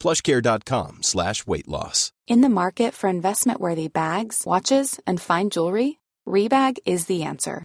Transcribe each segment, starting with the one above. PlushCare.com/weight loss. In the market for investment-worthy bags, watches, and fine jewelry, Rebag is the answer.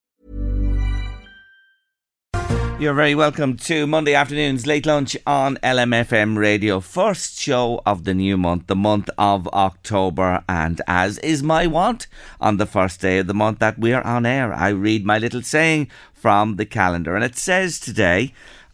You're very welcome to Monday afternoon's Late Lunch on LMFM Radio. First show of the new month, the month of October. And as is my wont, on the first day of the month that we're on air, I read my little saying from the calendar. And it says today,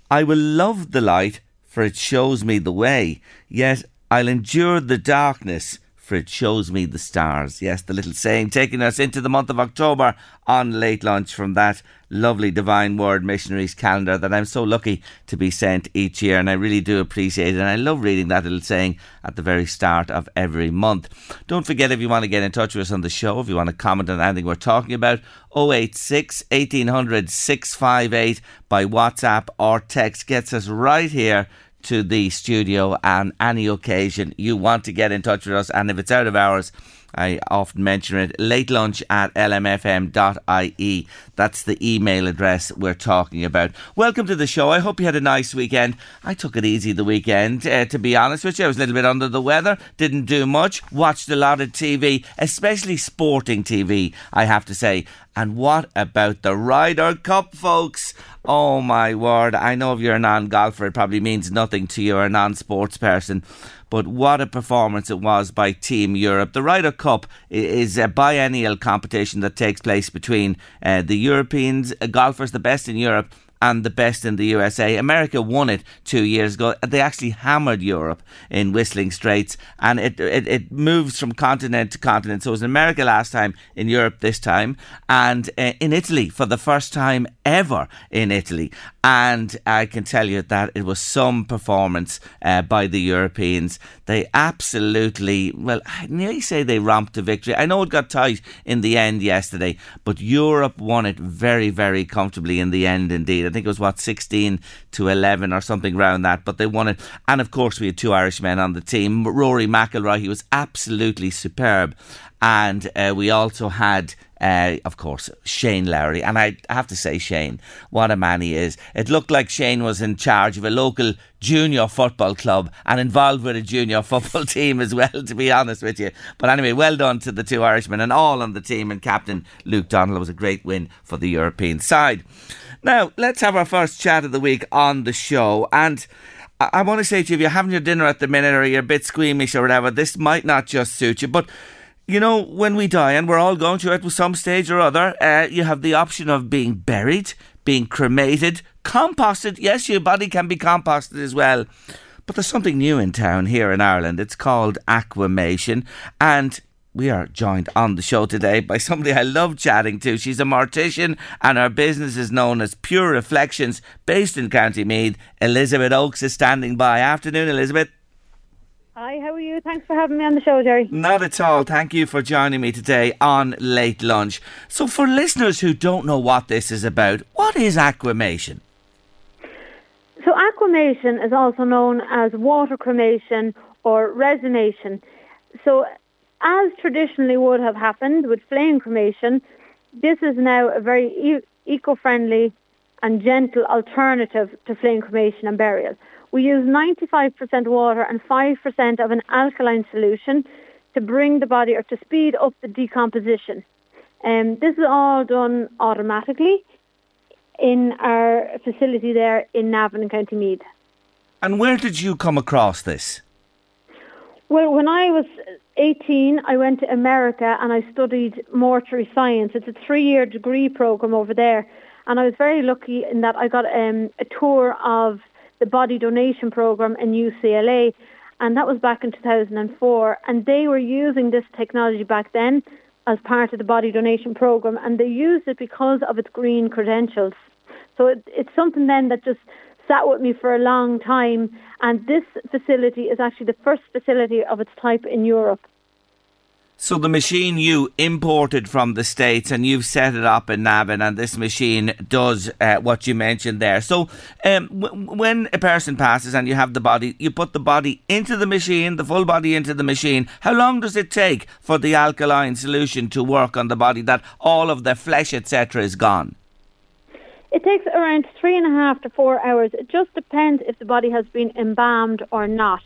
I will love the light, for it shows me the way. Yet I'll endure the darkness, for it shows me the stars. Yes, the little saying taking us into the month of October on Late Lunch from that lovely Divine Word Missionaries calendar that I'm so lucky to be sent each year, and I really do appreciate it. And I love reading that little saying at the very start of every month. Don't forget, if you want to get in touch with us on the show, if you want to comment on anything we're talking about, 086 1800 658 by WhatsApp or text gets us right here to the studio on any occasion you want to get in touch with us. And if it's out of hours, I often mention it, latelunch@lmfm.ie. That's the email address we're talking about. Welcome to the show. I hope you had a nice weekend. I took it easy the weekend, to be honest with you. I was a little bit under the weather, didn't do much, watched a lot of TV, especially sporting TV, I have to say. And what about the Ryder Cup, folks? Oh, my word. I know if you're a non-golfer, it probably means nothing to you or a non-sports person. But what a performance it was by Team Europe. The Ryder Cup is a biennial competition that takes place between the Europeans, golfers, the best in Europe, and the best in the USA. America won it 2 years ago. They actually hammered Europe in Whistling Straits, and it moves from continent to continent. So it was in America last time, in Europe this time, and in Italy for the first time ever in Italy. And I can tell you that it was some performance by the Europeans. They absolutely, well, I nearly say they romped to victory. I know it got tight in the end yesterday, but Europe won it very, very comfortably in the end indeed. I think it was, 16-11 or something around that, but they won it. And of course, we had two Irishmen on the team. Rory McIlroy, he was absolutely superb. And we also had, of course, Shane Lowry. And I have to say, Shane, what a man he is. It looked like Shane was in charge of a local junior football club and involved with a junior football team as well, to be honest with you. But anyway, well done to the two Irishmen and all on the team. And Captain Luke Donald, was a great win for the European side. Now, let's have our first chat of the week on the show. And I want to say to you, if you're having your dinner at the minute or you're a bit squeamish or whatever, this might not just suit you. But you know, when we die, and we're all going through it at some stage or other, you have the option of being buried, being cremated, composted. Yes, your body can be composted as well. But there's something new in town here in Ireland. It's called aquamation. And we are joined on the show today by somebody I love chatting to. She's a mortician and her business is known as Pure Reflections, based in County Meath. Elizabeth Oakes is standing by. Afternoon, Elizabeth. Hi, how are you? Thanks for having me on the show, Jerry. Not at all. Thank you for joining me today on Late Lunch. So for listeners who don't know what this is about, what is aquamation? So aquamation is also known as water cremation or resonation. So as traditionally would have happened with flame cremation, this is now a very eco-friendly and gentle alternative to flame cremation and burial. We use 95% water and 5% of an alkaline solution to bring the body or to speed up the decomposition. This is all done automatically in our facility there in Navan in County Meath. And where did you come across this? Well, when I was 18, I went to America and I studied mortuary science. It's a 3-year degree program over there. And I was very lucky in that I got a tour of the body donation program in UCLA. And that was back in 2004. And they were using this technology back then as part of the body donation program. And they used it because of its green credentials. So it's something then that just sat with me for a long time. And this facility is actually the first facility of its type in Europe. So the machine you imported from the States and you've set it up in Navan, and this machine does what you mentioned there. So when a person passes and you have the body, you put the body into the machine, the full body into the machine. How long does it take for the alkaline solution to work on the body that all of the flesh, etc. is gone? It takes around 3.5 to 4 hours. It just depends if the body has been embalmed or not.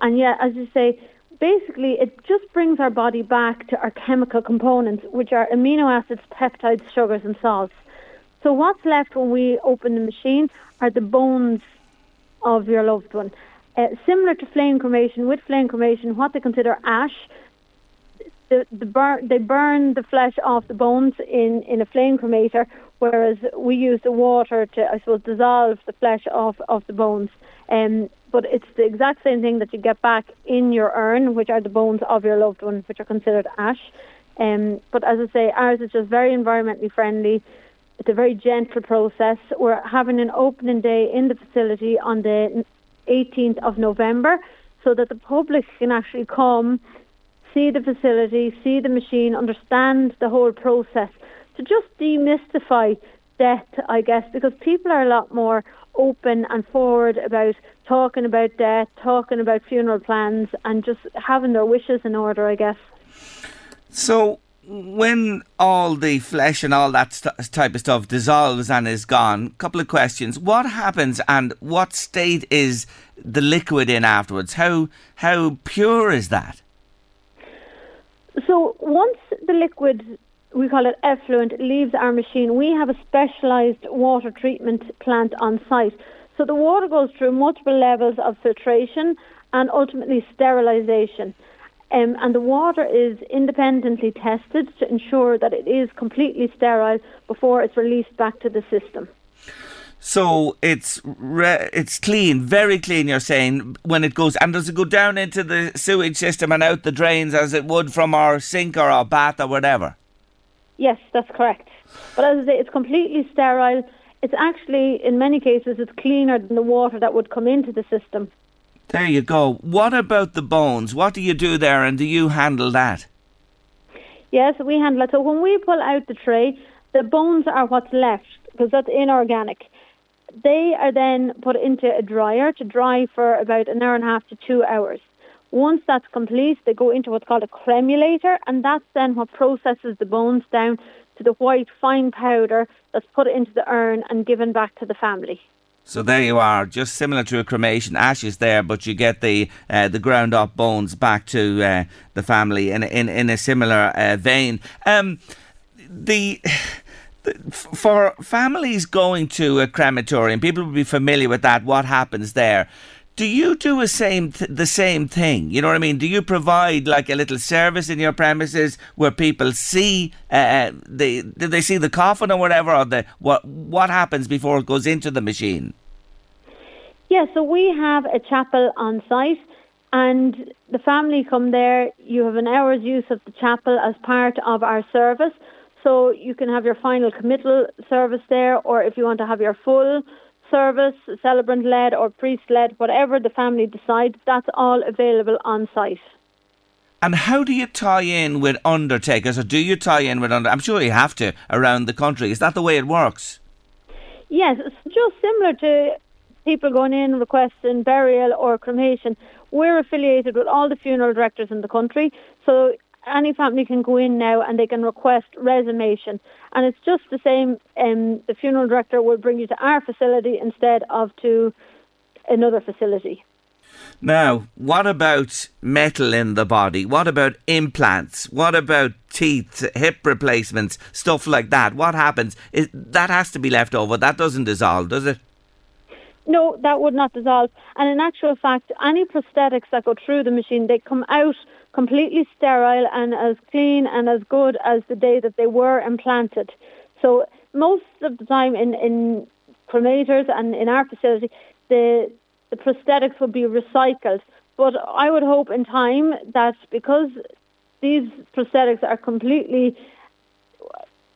And yeah, as you say, basically, it just brings our body back to our chemical components, which are amino acids, peptides, sugars and salts. So what's left when we open the machine are the bones of your loved one. Similar to flame cremation, with flame cremation, what they consider ash, they burn the flesh off the bones in a flame cremator, whereas we use the water to, I suppose, dissolve the flesh off the bones. But it's the exact same thing that you get back in your urn, which are the bones of your loved one, which are considered ash. But as I say, ours is just very environmentally friendly. It's a very gentle process. We're having an opening day in the facility on the 18th of November so that the public can actually come, see the facility, see the machine, understand the whole process. To just demystify death, I guess, because people are a lot more open and forward about talking about death, talking about funeral plans and just having their wishes in order, I guess. So when all the flesh and all that type of stuff dissolves and is gone, couple of questions. What happens and what state is the liquid in afterwards? How pure is that? So once the liquid, we call it effluent, leaves our machine, we have a specialised water treatment plant on site. So the water goes through multiple levels of filtration and ultimately sterilisation. And the water is independently tested to ensure that it is completely sterile before it's released back to the system. So it's clean, very clean, you're saying, when it goes. And does it go down into the sewage system and out the drains as it would from our sink or our bath or whatever? Yes, that's correct. But as I say, it's completely sterile. It's actually, in many cases, it's cleaner than the water that would come into the system. There you go. What about the bones? What do you do there and do you handle that? Yes, we handle it. So when we pull out the tray, the bones are what's left because that's inorganic. They are then put into a dryer to dry for about 1.5 to 2 hours. Once that's complete, they go into what's called a cremulator, and that's then what processes the bones down to the white fine powder that's put into the urn and given back to the family. So there you are, just similar to a cremation. Ash is there, but you get the ground up bones back to the family in a similar vein. For families going to a crematorium, people will be familiar with that, what happens there. Do you do the same thing? You know what I mean? Do you provide like a little service in your premises where people see, do they see the coffin or whatever, or what happens before it goes into the machine? Yeah, so we have a chapel on site and the family come there. You have an hour's use of the chapel as part of our service. So you can have your final committal service there, or if you want to have your full service, celebrant-led or priest-led, whatever the family decides, that's all available on site. And how do you tie in with undertakers, or do you tie in with I'm sure you have to around the country. Is that the way it works? Yes, it's just similar to people going in requesting burial or cremation. We're affiliated with all the funeral directors in the country, so any family can go in now and they can request resumation. And it's just the same. The funeral director will bring you to our facility instead of to another facility. Now, what about metal in the body? What about implants? What about teeth, hip replacements, stuff like that? What happens? That has to be left over. That doesn't dissolve, does it? No, that would not dissolve. And in actual fact, any prosthetics that go through the machine, they come out completely sterile and as clean and as good as the day that they were implanted. So most of the time in cremators and in our facility, the prosthetics would be recycled. But I would hope in time that because these prosthetics are completely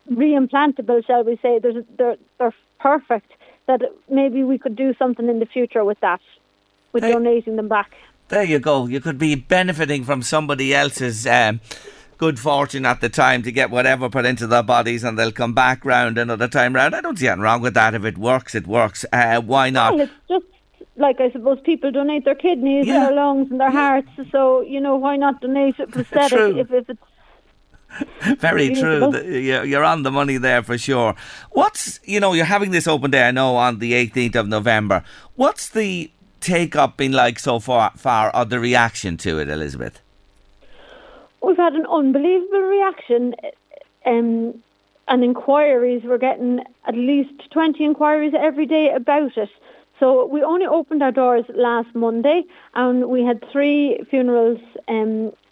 re-implantable, shall we say, they're perfect, that maybe we could do something in the future with that, with donating them back. There you go. You could be benefiting from somebody else's good fortune at the time to get whatever put into their bodies, and they'll come back round another time round. I don't see anything wrong with that. If it works, it works. Why not? Well, it's just like, I suppose, people donate their kidneys and their lungs and their hearts. So, you know, why not donate it prosthetic if it's... Very true. You're on the money there for sure. What's, you know, you're having this open day, I know, on the 18th of November. What's the take-up been like so far, or the reaction to it, Elizabeth? We've had an unbelievable reaction and inquiries. We're getting at least 20 inquiries every day about it. So we only opened our doors last Monday, and we had 3 funerals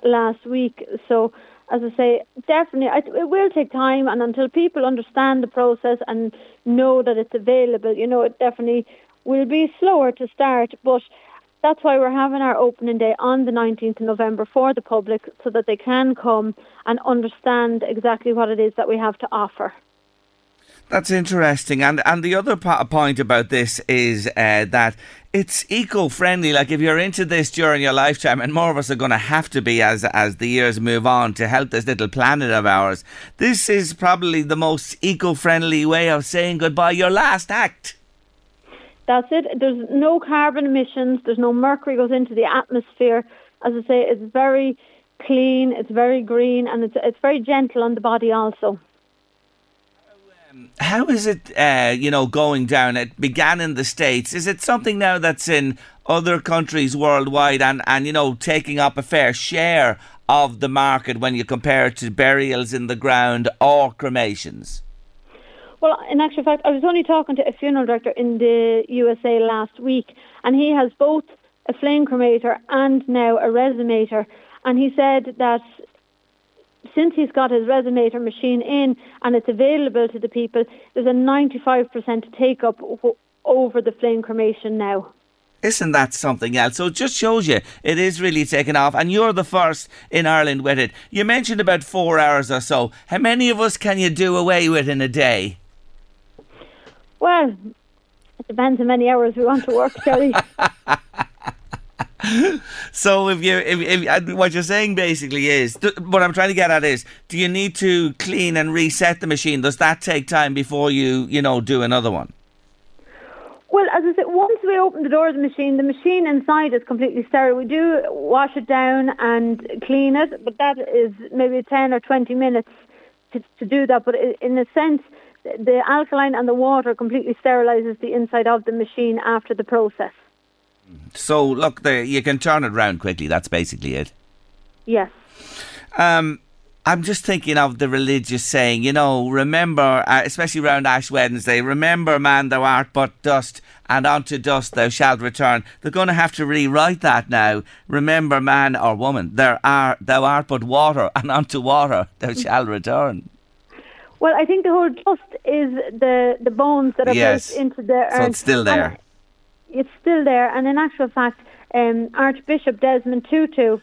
last week. So, as I say, definitely, it will take time, and until people understand the process and know that it's available, you know, it definitely will be slower to start. But that's why we're having our opening day on the 19th of November for the public, so that they can come and understand exactly what it is that we have to offer. That's interesting. And the other point about this is that it's eco-friendly. Like, if you're into this during your lifetime, and more of us are going to have to be as the years move on to help this little planet of ours, this is probably the most eco-friendly way of saying goodbye, your last act. That's it. There's no carbon emissions. There's no mercury goes into the atmosphere. As I say, it's very clean, it's very green, and it's very gentle on the body also. How is it, going down? It began in the States. Is it something now that's in other countries worldwide and you know, taking up a fair share of the market when you compare it to burials in the ground or cremations? Well, in actual fact, I was only talking to a funeral director in the USA last week, and he has both a flame cremator and now a resumator. And he said that since he's got his resumator machine in and it's available to the people, there's a 95% take-up over the flame cremation now. Isn't that something else? So it just shows you it is really taken off, and you're the first in Ireland with it. You mentioned about 4 hours or so. How many of us can you do away with in a day? Well, it depends how many hours we want to work, Sherry. So if what you're saying basically is, what I'm trying to get at is, do you need to clean and reset the machine? Does that take time before you do another one? Well, as I said, once we open the door of the machine inside is completely sterile. We do wash it down and clean it, but that is maybe 10 or 20 minutes to do that. But in a sense, the alkaline and the water completely sterilizes the inside of the machine after the process. So, look, you can turn it round quickly. That's basically it. Yes. I'm just thinking of the religious saying, you know, remember, especially around Ash Wednesday, remember, man, thou art but dust, and unto dust thou shalt return. They're going to have to rewrite that now. Remember, man or woman, thou art but water, and unto water thou shalt return. Well, I think the whole dust is the bones that are placed into the earth. So it's still there. It's still there, and in actual fact, Archbishop Desmond Tutu,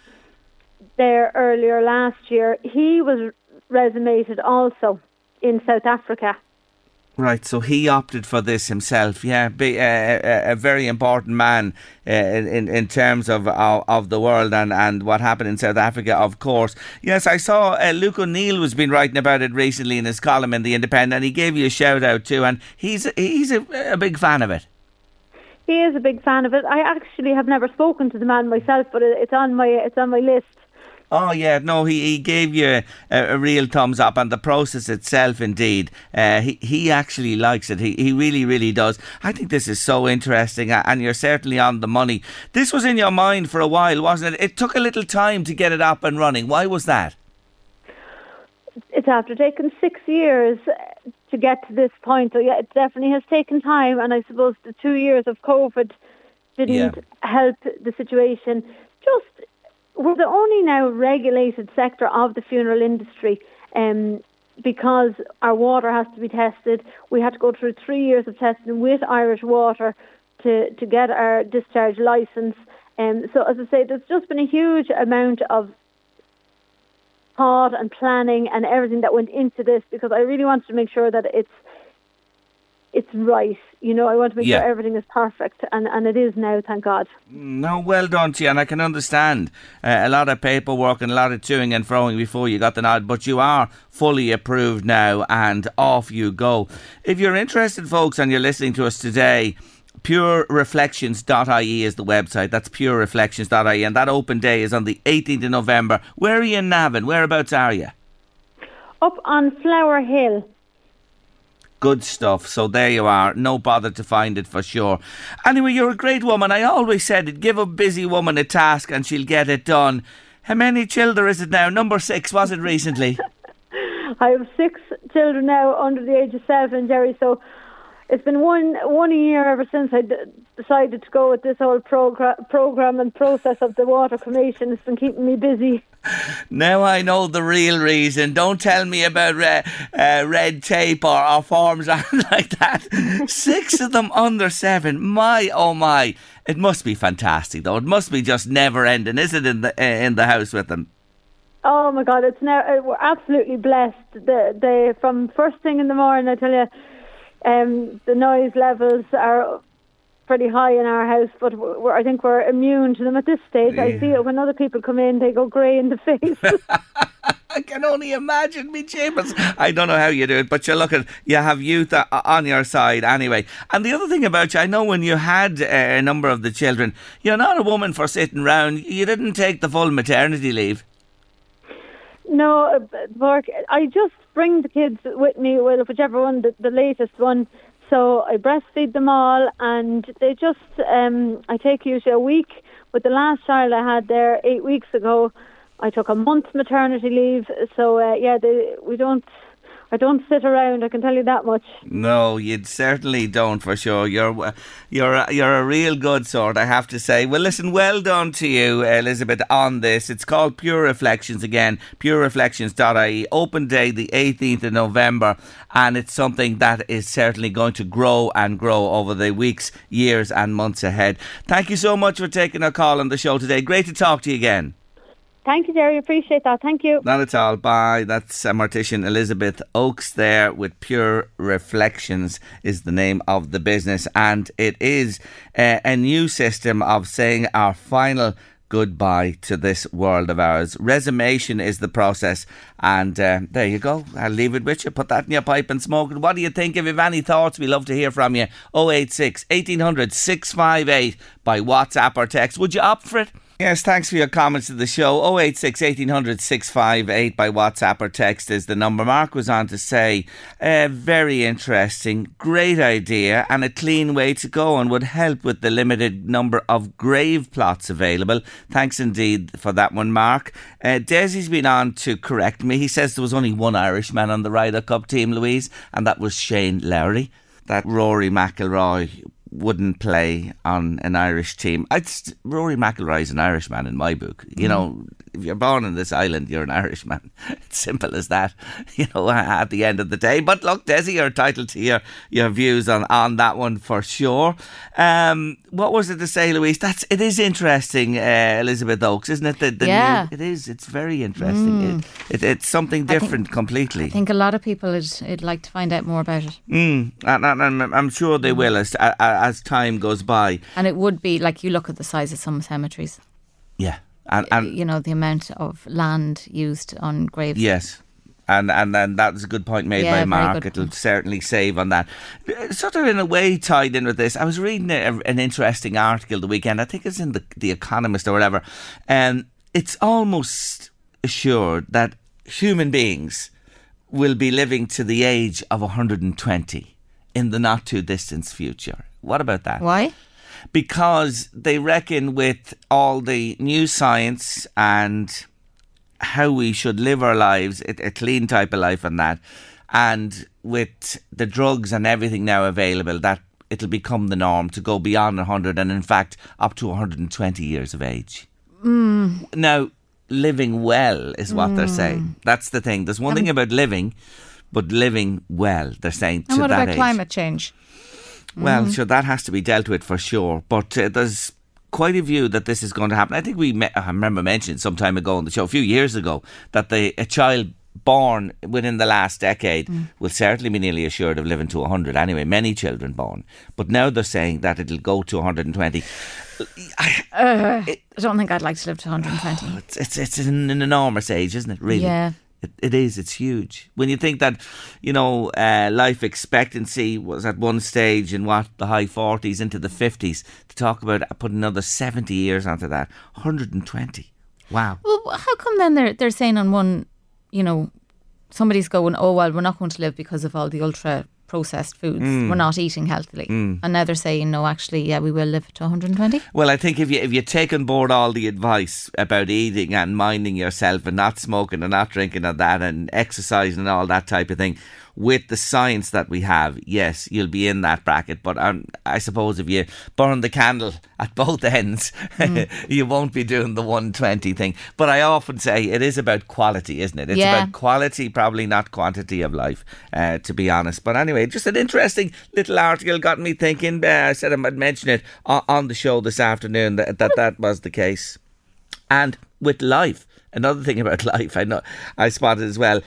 there earlier last year, he was resumated also in South Africa. Right, so he opted for this himself. Yeah, a very important man in terms of the world and what happened in South Africa, of course. Yes, I saw Luke O'Neill was been writing about it recently in his column in The Independent, and he gave you a shout out too, and he's a big fan of it. He is a big fan of it. I actually have never spoken to the man myself, but it's on my list. Oh yeah, no, he gave you a real thumbs up, and the process itself, indeed. He actually likes it. He really, really does. I think this is so interesting, and you're certainly on the money. This was in your mind for a while, wasn't it? It took a little time to get it up and running. Why was that? it's after taking 6 years to get to this point. So yeah, it definitely has taken time, and I suppose the 2 years of COVID didn't help the situation. Just, we're the only now regulated sector of the funeral industry, because our water has to be tested. We had to go through 3 years of testing with Irish Water to get our discharge licence. So as I say, there's just been a huge amount of thought and planning and everything that went into this, because I really wanted to make sure that it's right. You know, I want to make sure everything is perfect, and it is now, thank God. No, well done to you, and I can understand a lot of paperwork and a lot of toing and froing before you got the nod, but you are fully approved now, and off you go. If you're interested, folks, and you're listening to us today, PureReflections.ie is the website. That's PureReflections.ie, and that open day is on the 18th of November. Where are you in Navan? Whereabouts are you? Up on Flower Hill. Good stuff. So there you are. No bother to find it for sure. Anyway, you're a great woman. I always said it. Give a busy woman a task and she'll get it done. How many children is it now? Number 6, was it recently? I have 6 children now under the age of 7, Jerry. So it's been one a year ever since I decided to go with this whole program and process of the water cremation. It's been keeping me busy. Now I know the real reason. Don't tell me about red tape or forms or like that. 6 of them under 7. My, oh my. It must be fantastic, though. It must be just never ending, is it, in the house with them? Oh, my God. We're absolutely blessed. From first thing in the morning, I tell you, the noise levels are pretty high in our house, but I think we're immune to them at this stage. Yeah. I see it when other people come in, they go grey in the face. I can only imagine, me chambers. I don't know how you do it, but you have youth on your side anyway. And the other thing about you, I know when you had a number of the children, you're not a woman for sitting round. You didn't take the full maternity leave. No, Mark, I just bring the kids with me, well, whichever one, the latest one. So I breastfeed them all, and they just, I take usually a week. With the last child I had there 8 weeks ago, I took a month's maternity leave. So, I don't sit around, I can tell you that much. No, you certainly don't, for sure. You're a real good sort, I have to say. Well, listen, well done to you, Elizabeth, on this. It's called Pure Reflections again, purereflections.ie. Open day, the 18th of November, and it's something that is certainly going to grow and grow over the weeks, years and months ahead. Thank you so much for taking our call on the show today. Great to talk to you again. Thank you, Jerry. Appreciate that. Thank you. Not at all. Bye. That's Mortician Elizabeth Oakes there with Pure Reflections is the name of the business. And it is a new system of saying our final goodbye to this world of ours. Resumation is the process. And there you go. I'll leave it with you. Put that in your pipe and smoke it. What do you think? If you have any thoughts, we love to hear from you. 086 1800 658 by WhatsApp or text. Would you opt for it? Yes, thanks for your comments to the show. 086 1800 658 by WhatsApp or text is the number. Mark was on to say, very interesting, great idea and a clean way to go, and would help with the limited number of grave plots available. Thanks indeed for that one, Mark. Desi's been on to correct me. He says there was only one Irishman on the Ryder Cup team, Louise, and that was Shane Lowry. That Rory McIlroy wouldn't play on an Irish team. Rory McIlroy's an Irishman in my book. You know, if you're born in this island, you're an Irishman. It's simple as that, you know, at the end of the day. But look, Desi, you're entitled to your views on that one for sure. What was it to say, Louise? It is interesting, Elizabeth Oakes, isn't it? It is. It's very interesting. It's something different completely. I think a lot of people would like to find out more about it. And I'm sure they will as time goes by. And it would be, like, you look at the size of some cemeteries. Yeah. And you know, the amount of land used on graves. Yes. And then that was a good point made by Mark. It'll certainly save on that. Sort of in a way tied in with this, I was reading an interesting article the weekend. I think it's in The Economist or whatever. And it's almost assured that human beings will be living to the age of 120 in the not too distant future. What about that? Why? Because they reckon with all the new science and how we should live our lives, a clean type of life and that. And with the drugs and everything now available, that it'll become the norm to go beyond 100 and in fact up to 120 years of age. Mm. Now, living well is what they're saying. That's the thing. There's one thing about living, but living well, they're saying to that age. And what about climate change? Well, sure, that has to be dealt with for sure. But there's quite a view that this is going to happen. I think I remember mentioning some time ago on the show, a few years ago, that a child born within the last decade will certainly be nearly assured of living to 100 anyway, many children born. But now they're saying that it'll go to 120. I don't think I'd like to live to 120. Oh, it's an enormous age, isn't it, really? Yeah. It is. It's huge. When you think that, life expectancy was at one stage in the high 40s into the 50s, to talk about putting another 70 years onto that, 120. Wow. Well, how come then they're saying on one, somebody's going, oh, well, we're not going to live because of all the ultra processed foods. We're not eating healthily. And now they're saying, no, actually, yeah, we will live to 120. Well, I think if you take on board all the advice about eating and minding yourself and not smoking and not drinking and that and exercising and all that type of thing, with the science that we have, yes, you'll be in that bracket. But I suppose if you burn the candle at both ends, you won't be doing the 120 thing. But I often say it is about quality, isn't it? It's about quality, probably not quantity of life, to be honest. But anyway, just an interesting little article got me thinking. I said I might mention it on the show this afternoon, that was the case. And with life, another thing about life, I know I spotted as well,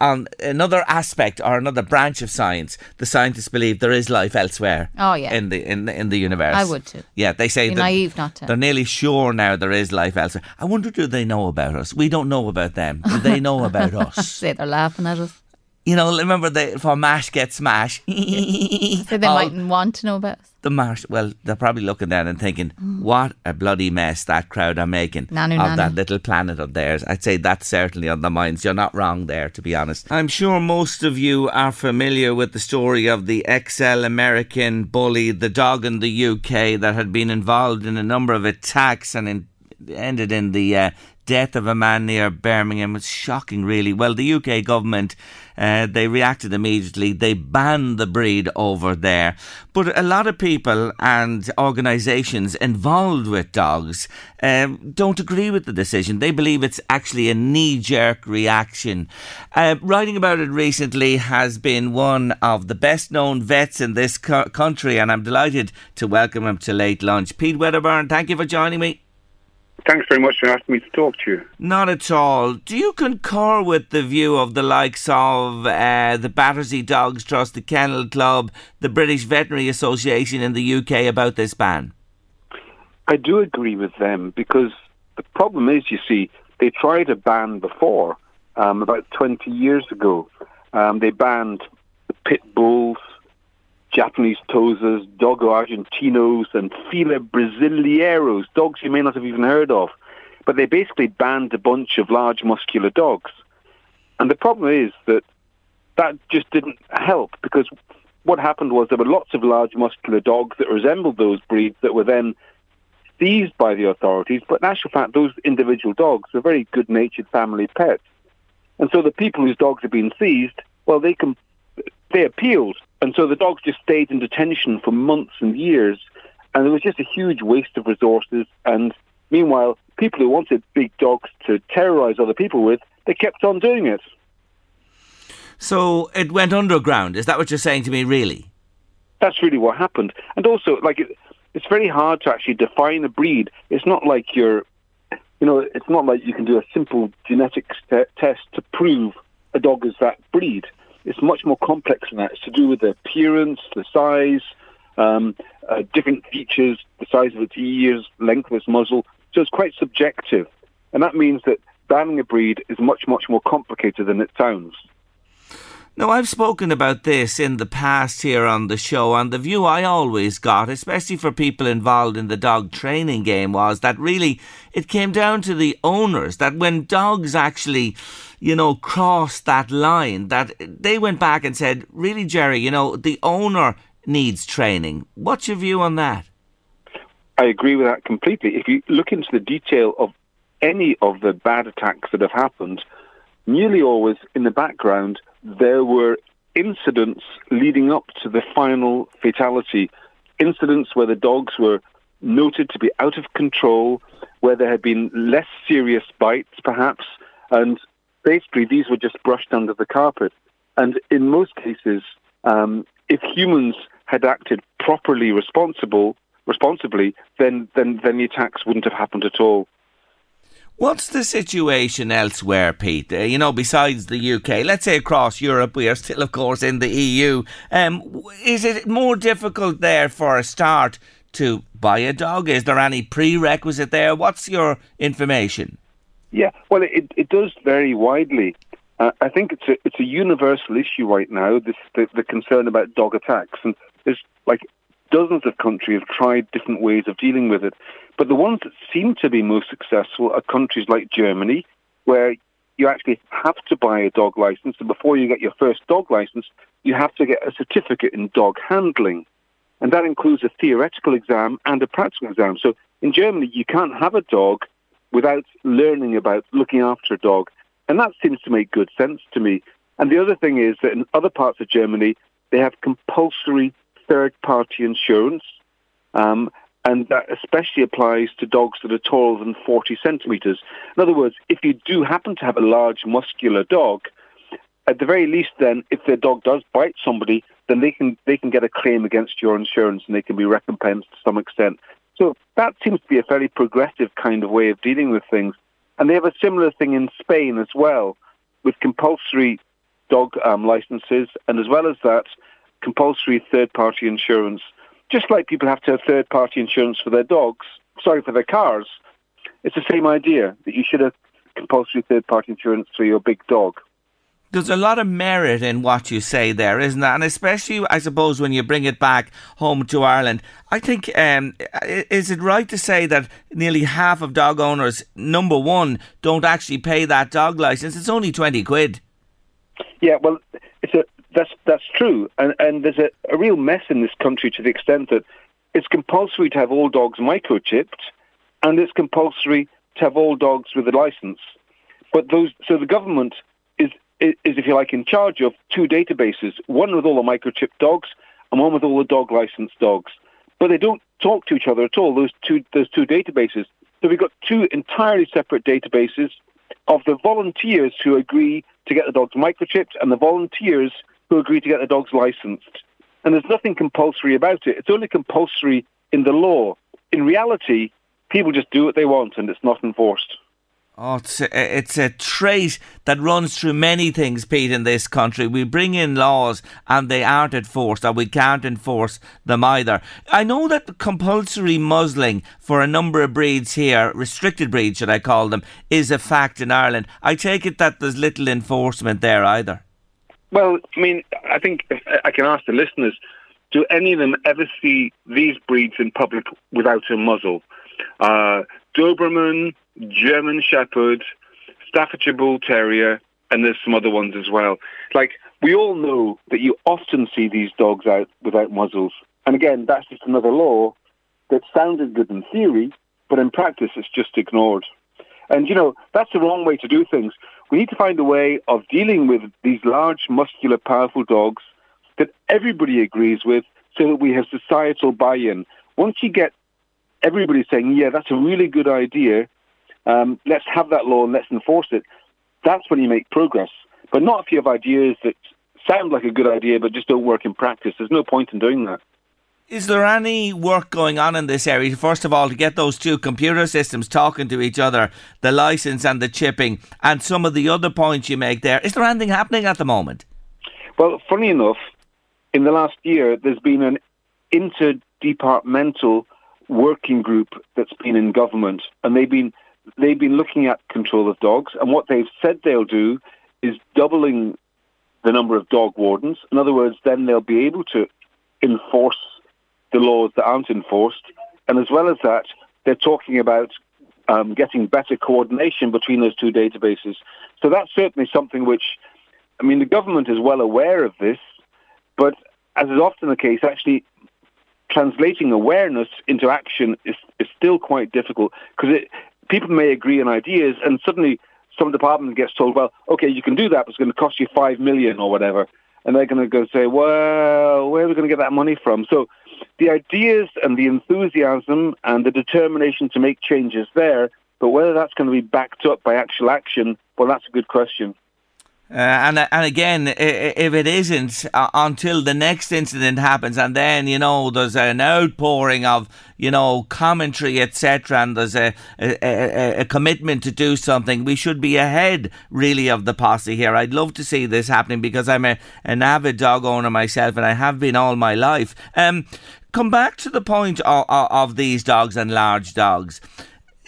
on another aspect or another branch of science, the scientists believe there is life elsewhere. Oh, yeah. in the universe. I would too. Yeah, they say that naive not to. They're nearly sure now there is life elsewhere. I wonder, do they know about us? We don't know about them. Do they know about us? Say they're laughing at us. Remember for MASH Get Smash. So they mightn't want to know about us. The MASH, well, they're probably looking down and thinking, what a bloody mess that crowd are making of that little planet of theirs. I'd say that's certainly on their minds. You're not wrong there, to be honest. I'm sure most of you are familiar with the story of the XL American bully, the dog in the UK that had been involved in a number of attacks and ended in the death of a man near Birmingham. It's shocking, really. Well, the UK government, they reacted immediately. They banned the breed over there. But a lot of people and organisations involved with dogs don't agree with the decision. They believe it's actually a knee-jerk reaction. Writing about it recently has been one of the best-known vets in this country, and I'm delighted to welcome him to Late Lunch. Pete Wedderburn, thank you for joining me. Thanks very much for asking me to talk to you. Not at all. Do you concur with the view of the likes of the Battersea Dogs Trust, the Kennel Club, the British Veterinary Association in the UK about this ban? I do agree with them, because the problem is, you see, they tried a ban before, about 20 years ago. They banned the pit bulls, Japanese Tozas, Dogo Argentinos and Fila Brasileiros, dogs you may not have even heard of. But they basically banned a bunch of large muscular dogs. And the problem is that just didn't help, because what happened was there were lots of large muscular dogs that resembled those breeds that were then seized by the authorities. But in actual fact, those individual dogs were very good-natured family pets. And so the people whose dogs had been seized, well, they appealed. And so the dogs just stayed in detention for months and years, and it was just a huge waste of resources. And meanwhile, people who wanted big dogs to terrorise other people with, they kept on doing it. So it went underground. Is that what you're saying to me, really? That's really what happened. And also, it's very hard to actually define a breed. It's not like it's not like you can do a simple genetics test to prove a dog is that breed. It's much more complex than that. It's to do with the appearance, the size, different features, the size of its ears, length of its muzzle. So it's quite subjective. And that means that banning a breed is much, much more complicated than it sounds. Now, I've spoken about this in the past here on the show, and the view I always got, especially for people involved in the dog training game, was that really it came down to the owners, that when dogs actually, crossed that line, that they went back and said, really, Jerry, the owner needs training. What's your view on that? I agree with that completely. If you look into the detail of any of the bad attacks that have happened, nearly always in the background there were incidents leading up to the final fatality, incidents where the dogs were noted to be out of control, where there had been less serious bites perhaps, and basically these were just brushed under the carpet. And in most cases, if humans had acted properly responsibly, then the attacks wouldn't have happened at all. What's the situation elsewhere, Pete? Besides the UK, let's say across Europe, we are still, of course, in the EU. Is it more difficult there for a start to buy a dog? Is there any prerequisite there? What's your information? Yeah, well, it does vary widely. I think it's a universal issue right now, the concern about dog attacks. And there's dozens of countries have tried different ways of dealing with it. But the ones that seem to be most successful are countries like Germany, where you actually have to buy a dog licence. And before you get your first dog licence, you have to get a certificate in dog handling. And that includes a theoretical exam and a practical exam. So in Germany, you can't have a dog without learning about looking after a dog. And that seems to make good sense to me. And the other thing is that in other parts of Germany, they have compulsory third-party insurance, and that especially applies to dogs that are taller than 40 centimetres. In other words, if you do happen to have a large, muscular dog, at the very least then, if their dog does bite somebody, then they can get a claim against your insurance and they can be recompensed to some extent. So that seems to be a fairly progressive kind of way of dealing with things. And they have a similar thing in Spain as well, with compulsory dog licences, and as well as that, compulsory third-party insurance. Just like people have to have third-party insurance for their cars, it's the same idea, that you should have compulsory third-party insurance for your big dog. There's a lot of merit in what you say there, isn't there? And especially, I suppose, when you bring it back home to Ireland. I think, is it right to say that nearly half of dog owners, number one, don't actually pay that dog licence? It's only 20 quid. Yeah, well, that's true, and there's a real mess in this country to the extent that it's compulsory to have all dogs microchipped, and it's compulsory to have all dogs with a licence. But so the government is if you like, in charge of two databases: one with all the microchipped dogs, and one with all the dog licensed dogs. But they don't talk to each other at all, those two databases. So we've got two entirely separate databases of the volunteers who agree to get the dogs microchipped and the volunteers who agree to get the dogs licensed. And there's nothing compulsory about it. It's only compulsory in the law. In reality, people just do what they want and it's not enforced. Oh, it's a trait that runs through many things, Pete, in this country. We bring in laws and they aren't enforced, or we can't enforce them either. I know that compulsory muzzling for a number of breeds here, restricted breeds should I call them, is a fact in Ireland. I take it that there's little enforcement there either. Well, I mean, I think I can ask the listeners, do any of them ever see these breeds in public without a muzzle? Doberman, German Shepherd, Staffordshire Bull Terrier, and there's some other ones as well. We all know that you often see these dogs out without muzzles. And again, that's just another law that sounded good in theory, but in practice it's just ignored. And, that's the wrong way to do things. We need to find a way of dealing with these large, muscular, powerful dogs that everybody agrees with so that we have societal buy-in. Once you get everybody saying, yeah, that's a really good idea, let's have that law and let's enforce it, that's when you make progress. But not if you have ideas that sound like a good idea but just don't work in practice. There's no point in doing that. Is there any work going on in this area, first of all, to get those two computer systems talking to each other, the licence and the chipping, and some of the other points you make there? Is there anything happening at the moment? Well, funny enough, in the last year, there's been an interdepartmental working group that's been in government, and they've been looking at control of dogs, and what they've said they'll do is doubling the number of dog wardens. In other words, then they'll be able to enforce the laws that aren't enforced, and as well as that, they're talking about getting better coordination between those two databases. So that's certainly something which, I mean, the government is well aware of this, but as is often the case, actually translating awareness into action is still quite difficult, because people may agree on ideas, and suddenly some department gets told, well, okay, you can do that, but it's going to cost you $5 million or whatever. And they're going to go say, well, where are we going to get that money from? So the ideas and the enthusiasm and the determination to make changes there, but whether that's going to be backed up by actual action, well, that's a good question. And again, if it isn't, until the next incident happens, and then, you know, there's an outpouring of, you know, commentary, etc., and there's a commitment to do something, we should be ahead, really, of the posse here. I'd love to see this happening, because I'm an avid dog owner myself, and I have been all my life. Come back to the point of these dogs and large dogs.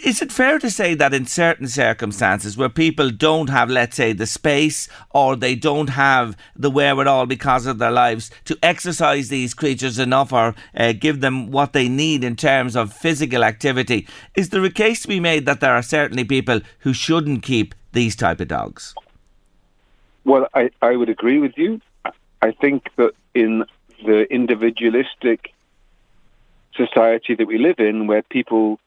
Is it fair to say that in certain circumstances where people don't have, let's say, the space, or they don't have the wherewithal because of their lives to exercise these creatures enough, or give them what they need in terms of physical activity, is there a case to be made that there are certainly people who shouldn't keep these type of dogs? Well, I would agree with you. I think that in the individualistic society that we live in, where people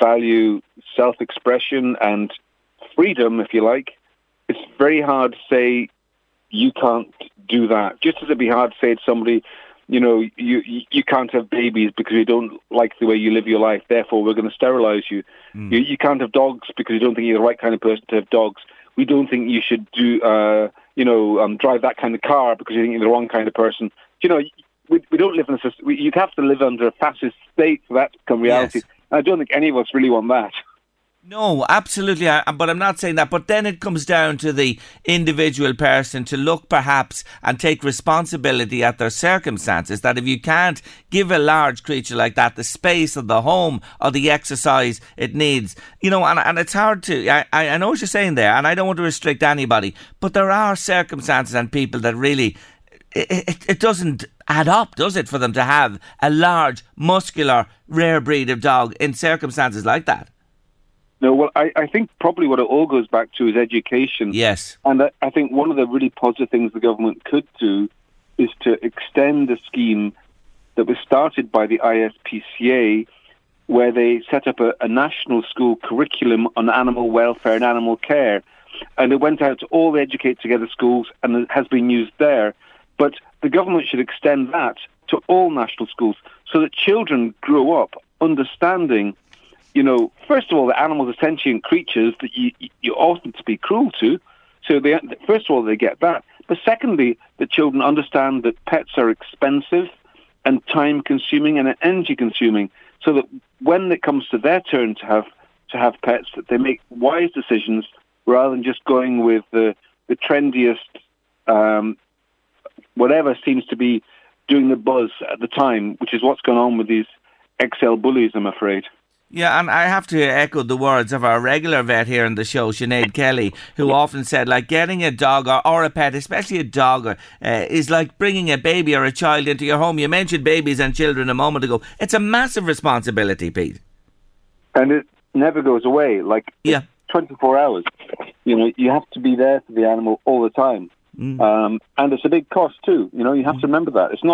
value self-expression and freedom, if you like, it's very hard to say you can't do that. Just as it'd be hard to say to somebody, you know, you can't have babies because you don't like the way you live your life, therefore we're going to sterilize you. Mm. You can't have dogs because you don't think you're the right kind of person to have dogs. We don't think you should do, drive that kind of car because you think you're the wrong kind of person. You know, we don't live in a system. You'd have to live under a fascist state for that to become reality. Yes. I don't think any of us really want that. No, absolutely, but I'm not saying that. But then it comes down to the individual person to look perhaps and take responsibility at their circumstances, that if you can't give a large creature like that the space of the home or the exercise it needs, you know, and it's hard to, I know what you're saying there, and I don't want to restrict anybody, but there are circumstances and people that really, it doesn't add up, does it, for them to have a large, muscular, rare breed of dog in circumstances like that? No, well, I think probably what it all goes back to is education. Yes. And I think one of the really positive things the government could do is to extend the scheme that was started by the ISPCA, where they set up a national school curriculum on animal welfare and animal care. And it went out to all the Educate Together schools, and it has been used there. But the government should extend that to all national schools so that children grow up understanding, you know, first of all, that animals are sentient creatures that you're often to be cruel to. So they, first of all, they get that. But secondly, the children understand that pets are expensive and time-consuming and energy-consuming, so that when it comes to their turn to have pets, that they make wise decisions rather than just going with the trendiest whatever seems to be doing the buzz at the time, which is what's going on with these XL bullies, I'm afraid. Yeah, and I have to echo the words of our regular vet here on the show, Sinead Kelly, who often said, like, getting a dog or a pet, especially a dog, is like bringing a baby or a child into your home. You mentioned babies and children a moment ago. It's a massive responsibility, Pete. And it never goes away. Like, yeah. 24 hours. You know, you have to be there for the animal all the time. Mm. And it's a big cost too. You know, you have to remember that it's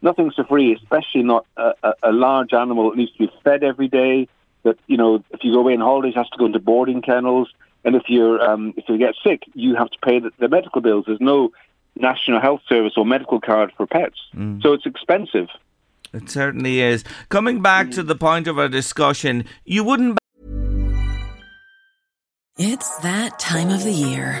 nothing's for free, especially not a large animal that needs to be fed every day. That, you know, if you go away on holidays, has to go into boarding kennels, and if you get sick, you have to pay the medical bills. There's no national health service or medical card for pets, so it's expensive. It certainly is. Coming back to the point of our discussion, you wouldn't. It's that time of the year.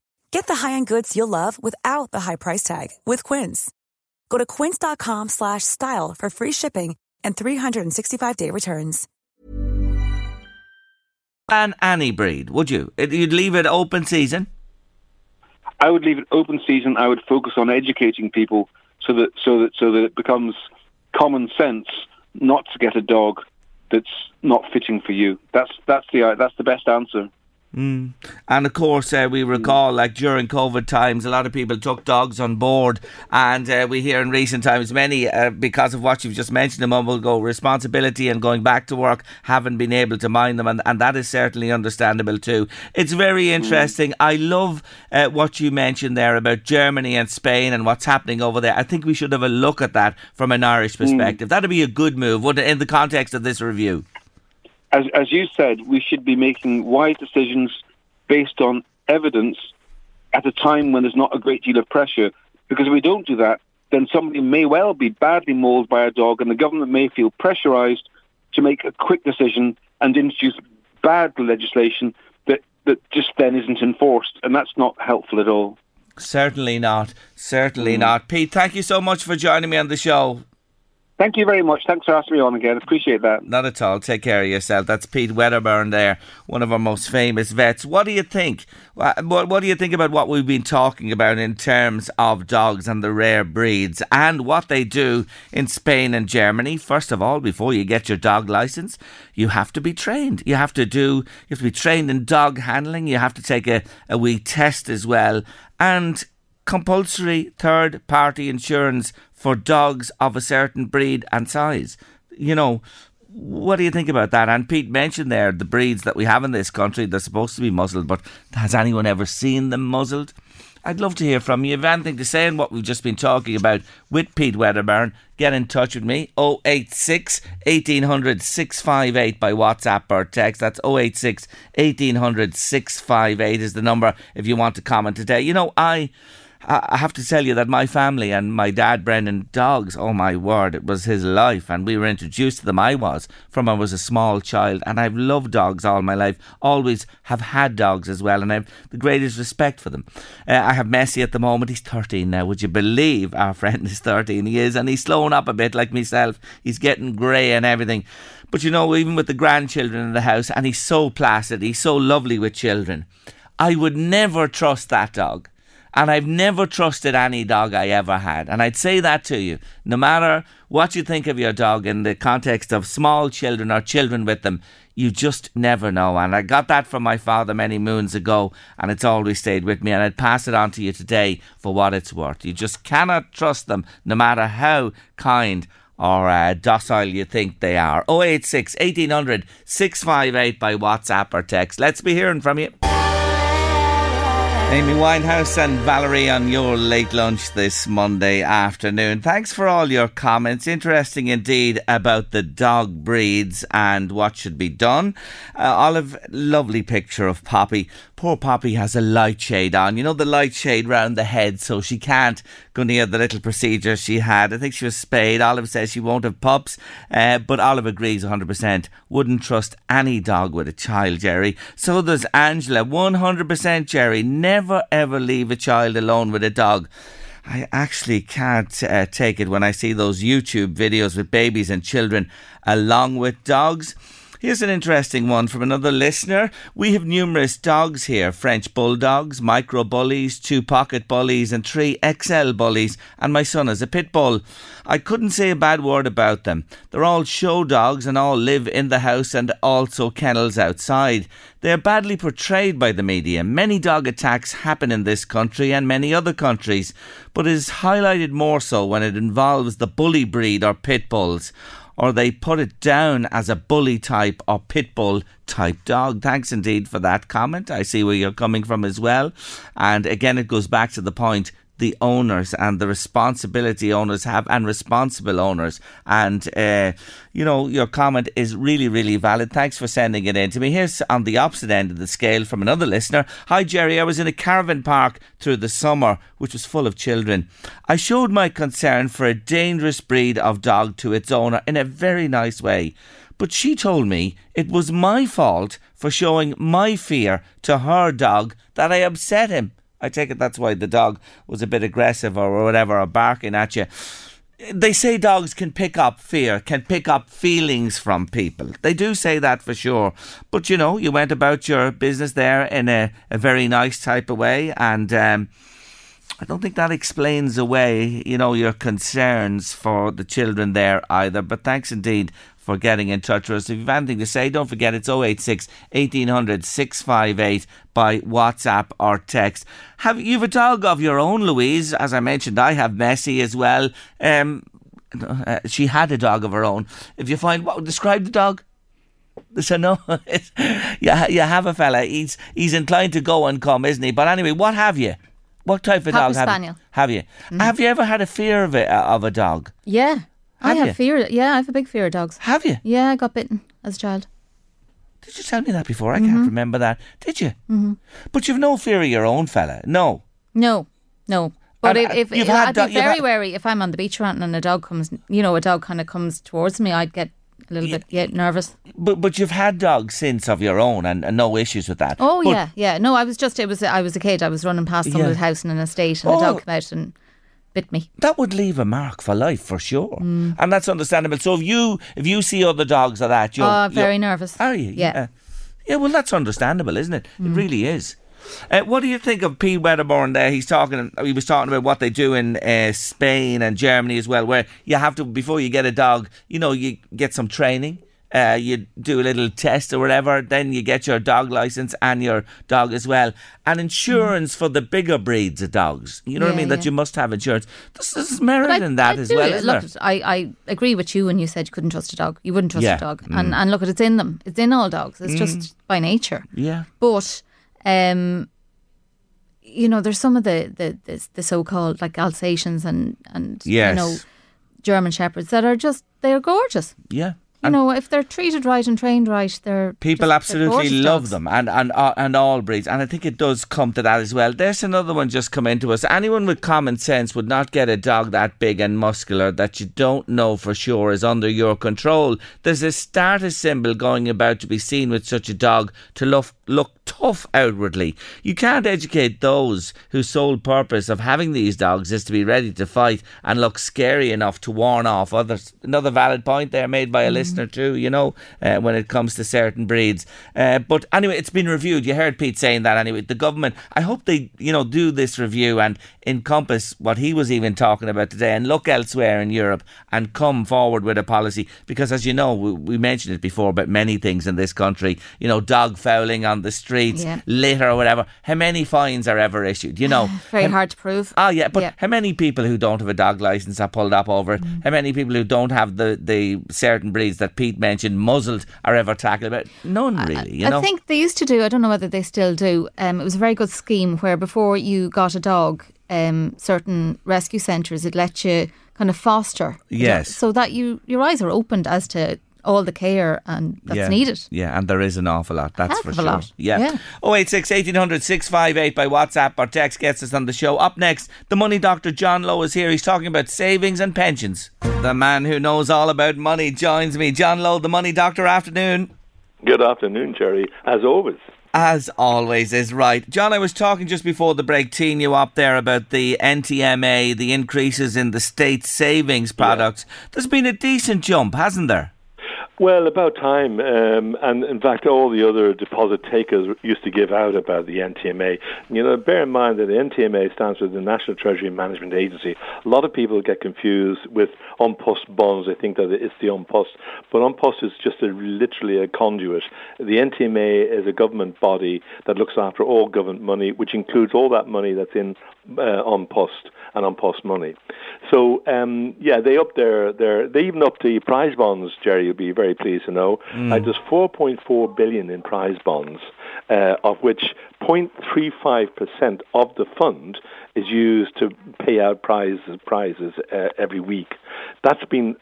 Get the high-end goods you'll love without the high price tag with Quince. Go to quince.com/style for free shipping and 365-day returns. Ban any breed, would you? You'd leave it open season? I would leave it open season. I would focus on educating people so that it becomes common sense not to get a dog that's not fitting for you. That's the best answer. Mm. And of course we recall, like, during COVID times, a lot of people took dogs on board, and we hear in recent times many, because of what you've just mentioned a moment ago, responsibility and going back to work, haven't been able to mind them, and that is certainly understandable too. It's very interesting. I love what you mentioned there about Germany and Spain and what's happening over there. I think we should have a look at that from an Irish perspective. That'd be a good move, wouldn't it, in the context of this review? As you said, we should be making wise decisions based on evidence at a time when there's not a great deal of pressure. Because if we don't do that, then somebody may well be badly mauled by a dog, and the government may feel pressurised to make a quick decision and introduce bad legislation that just then isn't enforced. And that's not helpful at all. Certainly not. Certainly not. Pete, thank you so much for joining me on the show. Thank you very much. Thanks for asking me on again. Appreciate that. Not at all. Take care of yourself. That's Pete Wedderburn there, one of our most famous vets. What do you think? What do you think about what we've been talking about in terms of dogs and the rare breeds and what they do in Spain and Germany? First of all, before you get your dog licence, you have to be trained. You have to be trained in dog handling. You have to take a wee test as well. And compulsory third-party insurance for dogs of a certain breed and size. You know, what do you think about that? And Pete mentioned there the breeds that we have in this country, they're supposed to be muzzled, but has anyone ever seen them muzzled? I'd love to hear from you. If you have anything to say on what we've just been talking about with Pete Wedderburn, get in touch with me. 086 1800 658 by WhatsApp or text. That's 086 1800 658 is the number if you want to comment today. You know, I have to tell you that my family and my dad, Brendan, dogs, oh my word, it was his life. And we were introduced to them, I was a small child. And I've loved dogs all my life, always have had dogs as well. And I have the greatest respect for them. I have Messi at the moment. He's 13 now. Would you believe our friend is 13? He is. And he's slowing up a bit like myself. He's getting grey and everything. But, you know, even with the grandchildren in the house, and he's so placid, he's so lovely with children. I would never trust that dog. And I've never trusted any dog I ever had. And I'd say that to you. No matter what you think of your dog in the context of small children or children with them, you just never know. And I got that from my father many moons ago, and it's always stayed with me. And I'd pass it on to you today for what it's worth. You just cannot trust them, no matter how kind or docile you think they are. 086 1800 658 by WhatsApp or text. Let's be hearing from you. Amy Winehouse and Valerie on your late lunch this Monday afternoon. Thanks for all your comments. Interesting indeed about the dog breeds and what should be done. Olive, lovely picture of Poppy. Poor Poppy has a light shade on. You know, the light shade round the head, so she can't go near the little procedure she had. I think she was spayed. Olive says she won't have pups, but Olive agrees 100%. Wouldn't trust any dog with a child, Jerry. So does Angela. 100%, Jerry. Never, ever leave a child alone with a dog. I actually can't take it when I see those YouTube videos with babies and children along with dogs. Here's an interesting one from another listener. We have numerous dogs here. French bulldogs, micro bullies, 2 pocket bullies and 3 XL bullies. And my son is a pit bull. I couldn't say a bad word about them. They're all show dogs and all live in the house and also kennels outside. They are badly portrayed by the media. Many dog attacks happen in this country and many other countries, but it is highlighted more so when it involves the bully breed or pit bulls. Or they put it down as a bully type or pit bull type dog. Thanks indeed for that comment. I see where you're coming from as well. And again, it goes back to the point, the owners and the responsibility owners have and responsible owners. And, you know, your comment is really, really valid. Thanks for sending it in to me. Here's on the opposite end of the scale from another listener. Hi, Jerry. I was in a caravan park through the summer, which was full of children. I showed my concern for a dangerous breed of dog to its owner in a very nice way. But she told me it was my fault for showing my fear to her dog that I upset him. I take it that's why the dog was a bit aggressive or whatever, or barking at you. They say dogs can pick up fear, can pick up feelings from people. They do say that for sure. But, you know, you went about your business there in a very nice type of way. And I don't think that explains away, you know, your concerns for the children there either. But thanks indeed for getting in touch with us. If you have anything to say, don't forget it's 086 1800 658 by WhatsApp or text. Have you have a dog of your own, Louise? As I mentioned, I have Messi as well. She had a dog of her own. If you find, what, describe the dog. So no, you have a fella. He's inclined to go and come, isn't he? But anyway, what have you? What type of dog Spaniel. Have you? Mm-hmm. Have you ever had a fear of a dog? Yeah. I have a big fear of dogs. Have you? Yeah, I got bitten as a child. Did you tell me that before? I can't remember that. Did you? Mm-hmm. But you've no fear of your own fella? No. No. But I'd be very wary if I'm on the beach ranting and a dog comes, you know, a dog kind of comes towards me, I'd get a little bit nervous. But you've had dogs since of your own and no issues with that. Oh, but, yeah. No, I was a kid. I was running past someone's house in an estate and a dog came out and bit me. That would leave a mark for life for sure, and that's understandable. So if you see other dogs like that, you're very nervous. Are you? Yeah. Well, that's understandable, isn't it? It really is. What do you think of Pete Wedderburn there? He was talking about what they do in Spain and Germany as well, where you have to, before you get a dog, you know, you get some training. You do a little test or whatever, then you get your dog licence and your dog as well. And insurance for the bigger breeds of dogs. You know what I mean? Yeah. That you must have insurance. There's merit in that as well, isn't there? Look, I agree with you when you said you couldn't trust a dog. You wouldn't trust a dog. And look, it's in them. It's in all dogs. It's just by nature. Yeah. But, you know, there's some of the so-called like Alsatians and you know, German Shepherds that are just, they're gorgeous. Yeah. And you know, if they're treated right and trained right, people absolutely love them, and all breeds. And I think it does come to that as well. There's another one just come into us. Anyone with common sense would not get a dog that big and muscular that you don't know for sure is under your control. There's a status symbol going about to be seen with such a dog to look tough outwardly. You can't educate those whose sole purpose of having these dogs is to be ready to fight and look scary enough to warn off others. Another valid point there made by a listener too, you know, when it comes to certain breeds. But anyway, it's been reviewed. You heard Pete saying that anyway. The government, I hope they, you know, do this review and encompass what he was even talking about today and look elsewhere in Europe and come forward with a policy. Because as you know, we mentioned it before about many things in this country, you know, dog fouling on the streets, litter or whatever. How many fines are ever issued? You know, very hard to prove. Oh yeah, but how many people who don't have a dog licence are pulled up over it? How many people who don't have the certain breeds that Pete mentioned muzzled are ever tackled about? None really. You know? I think they used to do. I don't know whether they still do. It was a very good scheme where before you got a dog, certain rescue centres would let you kind of foster. Yes. So that your eyes are opened as to all the care and that's needed. Yeah, and there is an awful lot, that's for sure. Yeah. 086 1800 658 by WhatsApp or text gets us on the show. Up next, the money doctor John Lowe is here. He's talking about savings and pensions. The man who knows all about money joins me. John Lowe, the money doctor, afternoon. Good afternoon, Jerry, as always. As always is right. John, I was talking just before the break, teeing you up there about the NTMA, the increases in the state savings products. Yeah. There's been a decent jump, hasn't there? Well, about time, and in fact all the other deposit takers used to give out about the NTMA. You know, bear in mind that the NTMA stands for the National Treasury Management Agency. A lot of people get confused with An Post bonds. They think that it's the An Post, but An Post is just literally a conduit. The NTMA is a government body that looks after all government money, which includes all that money that's in An Post and An Post money. So, they up their they even up the prize bonds, Jerry, you'll be very pleased to know. There's 4.4 billion in prize bonds. of which 0.35% of the fund is used to pay out prizes every week. That's been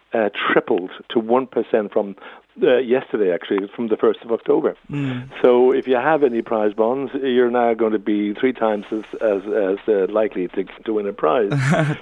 tripled to 1% from yesterday, actually, from the 1st of October. Mm. So if you have any prize bonds, you're now going to be three times as likely to win a prize.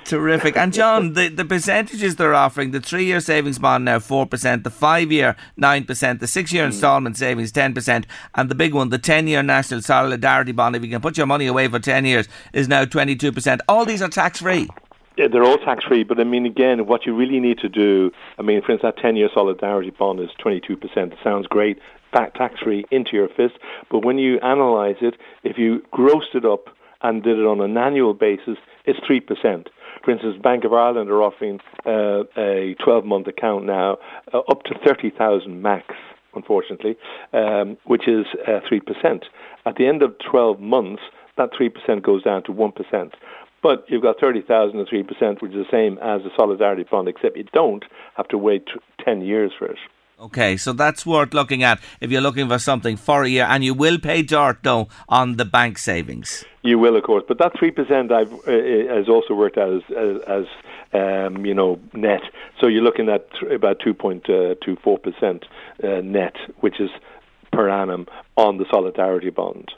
Terrific. And John, the percentages they're offering, the 3-year savings bond now 4%, the 5-year 9%, the 6-year instalment savings 10%, and the big one, the 10-year National Solidarity Bond, if you can put your money away for 10 years, is now 22%. All these are tax-free. Yeah, they're all tax-free, but I mean, again, what you really need to do, I mean, for instance, that 10-year solidarity bond is 22%. It sounds great, tax-free into your fist, but when you analyse it, if you grossed it up and did it on an annual basis, it's 3%. For instance, Bank of Ireland are offering a 12-month account now, up to 30,000 max, unfortunately, which is 3%. At the end of 12 months, that 3% goes down to 1%. But you've got 30,000 and 3%, which is the same as a solidarity fund, except you don't have to wait 10 years for it. OK, so that's worth looking at if you're looking for something for a year. And you will pay dirt, though, on the bank savings. You will, of course. But that 3% has also worked out as you know, net. So you're looking at about 2.24% net, which is per annum on the solidarity bond.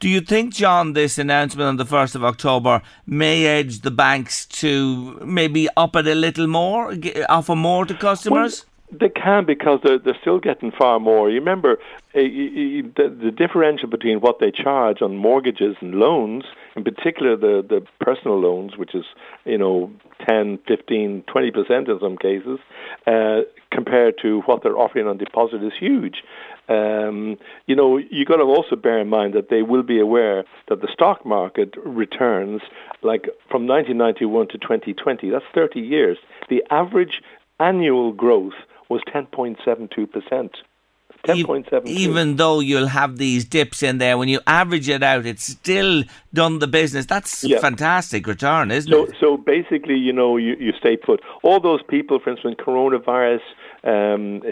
Do you think, John, this announcement on the 1st of October may edge the banks to maybe up it a little more, offer more to customers? Well, they can, because they're still getting far more. You remember the differential between what they charge on mortgages and loans, in particular the personal loans, which is, you know, 10, 15, 20% in some cases, compared to what they're offering on deposit is huge. You know, you got to also bear in mind that they will be aware that the stock market returns, like from 1991 to 2020, that's 30 years. The average annual growth was 10.72%. 10.7. Even though you'll have these dips in there, when you average it out, it's still done the business. That's a fantastic return, isn't it? So basically, you know, you stay put. All those people, for instance, coronavirus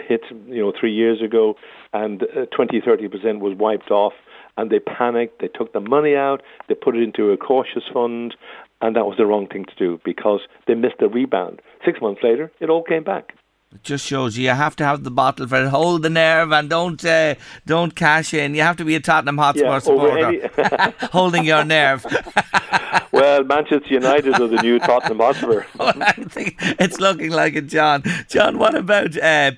hit, you know, 3 years ago, and 20-30% was wiped off, and they panicked. They took the money out. They put it into a cautious fund, and that was the wrong thing to do because they missed the rebound. 6 months later, it all came back. It just shows you have to have the bottle for it. Hold the nerve and don't cash in. You have to be a Tottenham Hotspur supporter. Holding your nerve. Well, Manchester United are the new Tottenham Hotspur. Well, I think it's looking like it, John. John, what about,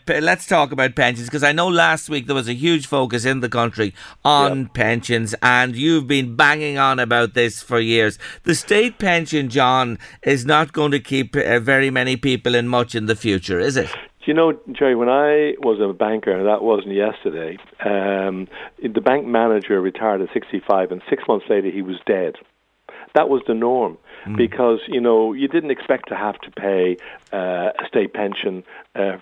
let's talk about pensions, because I know last week there was a huge focus in the country on pensions, and you've been banging on about this for years. The state pension, John, is not going to keep very many people in much in the future, is it? You know, Jerry, when I was a banker, and that wasn't yesterday, the bank manager retired at 65, and 6 months later he was dead. That was the norm because, you know, you didn't expect to have to pay a state pension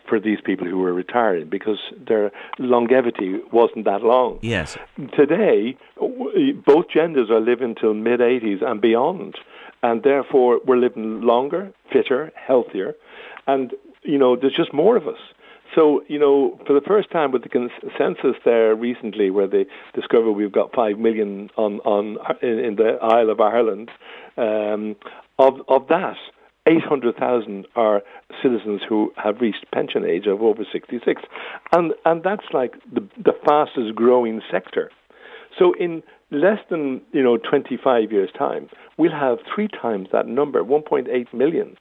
for these people who were retiring because their longevity wasn't that long. Yes. Today, both genders are living till mid-80s and beyond, and therefore we're living longer, fitter, healthier, and, you know, there's just more of us. So, you know, for the first time with the census there recently, where they discover we've got 5 million in the Isle of Ireland, of that, 800,000 are citizens who have reached pension age of over 66. And that's like the fastest growing sector. So in less than, you know, 25 years' time, we'll have three times that number, 1.8 million.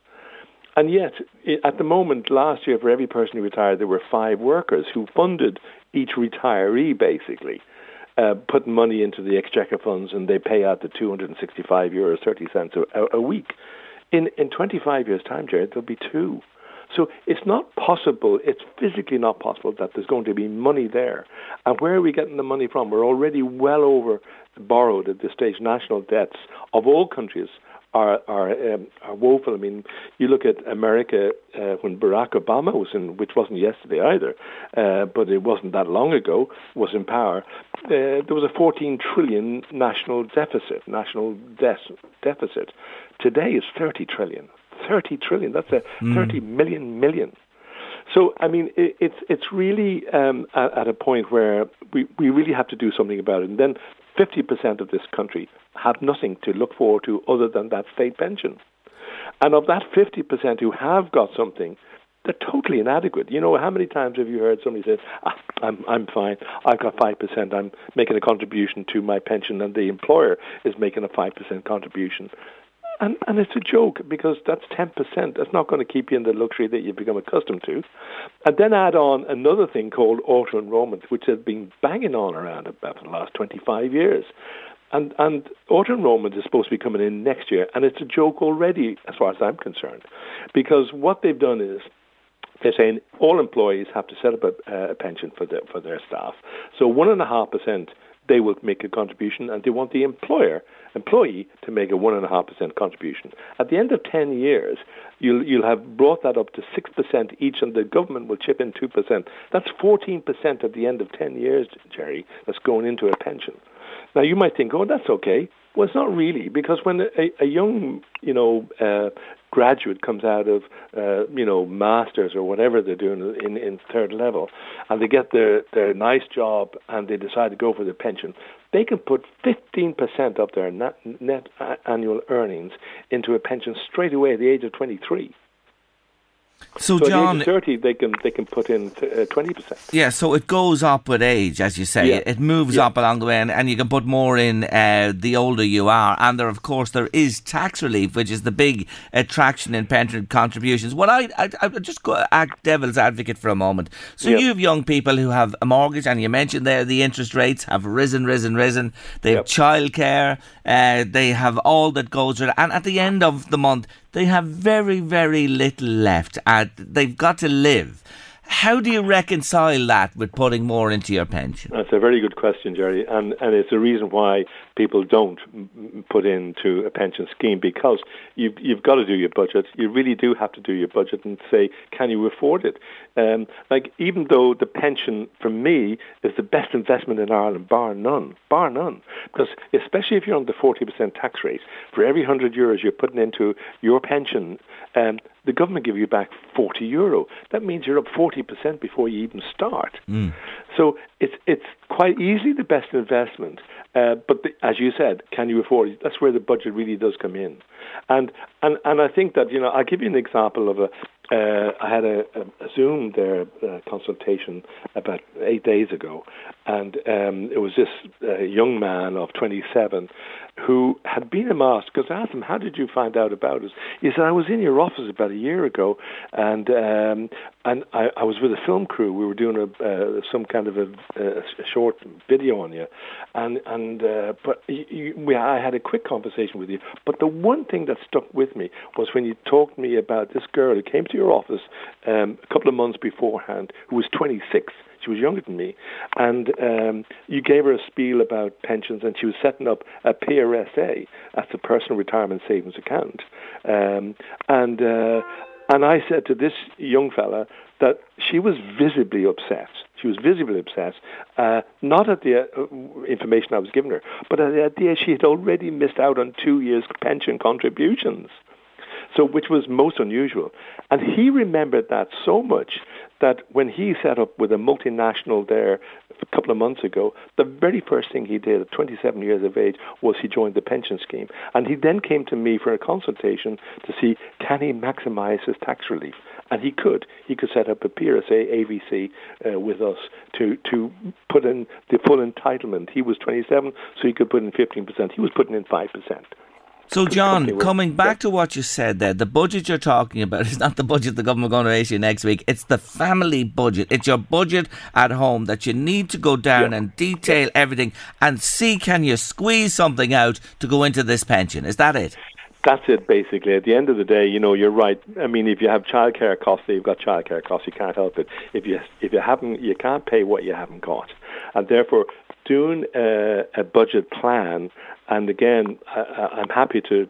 And yet, at the moment, last year, for every person who retired, there were five workers who funded each retiree, basically, putting money into the exchequer funds, and they pay out the €265.30 a week. In 25 years' time, Jared, there'll be two. So it's not possible, it's physically not possible that there's going to be money there. And where are we getting the money from? We're already well over borrowed at this stage. National debts of all countries are woeful. I mean, you look at America when Barack Obama was in, which wasn't yesterday either, but it wasn't that long ago, was in power, there was a 14 trillion national debt deficit. Today it's 30 trillion. That's a 30 million. So, I mean, it's really at a point where we really have to do something about it. And then 50% of this country have nothing to look forward to other than that state pension. And of that 50% who have got something, they're totally inadequate. You know, how many times have you heard somebody say, I'm fine, I've got 5%, I'm making a contribution to my pension, and the employer is making a 5% contribution. And it's a joke, because that's 10%. That's not going to keep you in the luxury that you've become accustomed to. And then add on another thing called auto-enrollment, which has been banging on around about for the last 25 years. And auto-enrollment is supposed to be coming in next year, and it's a joke already, as far as I'm concerned, because what they've done is they're saying all employees have to set up a pension for their staff. So 1.5%, they will make a contribution, and they want the employee to make a 1.5% contribution. At the end of 10 years, you'll have brought that up to 6% each, and the government will chip in 2%. That's 14% at the end of 10 years, Jerry, that's going into a pension. Now, you might think, oh, that's okay. Well, it's not really, because when a young, graduate comes out of, masters or whatever they're doing in third level, and they get their nice job and they decide to go for their pension, they can put 15% of their net annual earnings into a pension straight away at the age of 23. So John, at age 30, they can put in 20%. Yeah, so it goes up with age, as you say. Yeah. It moves up along the way, and you can put more in the older you are. And there, of course, there is tax relief, which is the big attraction in pension contributions. What I just go act devil's advocate for a moment. So you have young people who have a mortgage, and you mentioned there the interest rates have risen. They have childcare. They have all that goes with it, and at the end of the month, they have very, very little left. They've got to live. How do you reconcile that with putting more into your pension? That's a very good question, Jerry, and it's a reason why people don't put into a pension scheme, because you've got to do your budget. You really do have to do your budget and say, can you afford it? Even though the pension, for me, is the best investment in Ireland, bar none, because especially if you're on the 40% tax rate, for every 100 euros you're putting into your pension, the government give you back 40 euro. That means you're up 40% before you even start. Mm. So it's quite easily the best investment. But as you said, can you afford it? That's where the budget really does come in. And I think that, I'll give you an example of I had a Zoom consultation about 8 days ago, and it was this young man of 27 who had been a master, because I asked him, how did you find out about us? He said, I was in your office about a year ago, and I was with a film crew. We were doing some kind of a short video on you, but I had a quick conversation with you. But the one thing that stuck with me was when you talked to me about this girl who came to your office a couple of months beforehand, who was 26. She was younger than me, and you gave her a spiel about pensions, and she was setting up a PRSA, that's a personal retirement savings account, and I said to this young fella that she was visibly upset. Not at the information I was giving her, but at the idea she had already missed out on 2 years' pension contributions, so which was most unusual. And he remembered that so much that when he set up with a multinational there a couple of months ago, the very first thing he did at 27 years of age was he joined the pension scheme. And he then came to me for a consultation to see, can he maximize his tax relief? And he could. He could set up a PRSA AVC with us to put in the full entitlement. He was 27, so he could put in 15%. He was putting in 5%. So, John, coming back to what you said there, the budget you're talking about is not the budget the government are going to issue next week. It's the family budget. It's your budget at home that you need to go down and detail everything and see, can you squeeze something out to go into this pension? Is that it? That's it, basically. At the end of the day, you're right. I mean, if you have childcare costs, you've got childcare costs. You can't help it. If you haven't, you can't pay what you haven't got. And therefore, doing a budget plan, and again, I'm happy to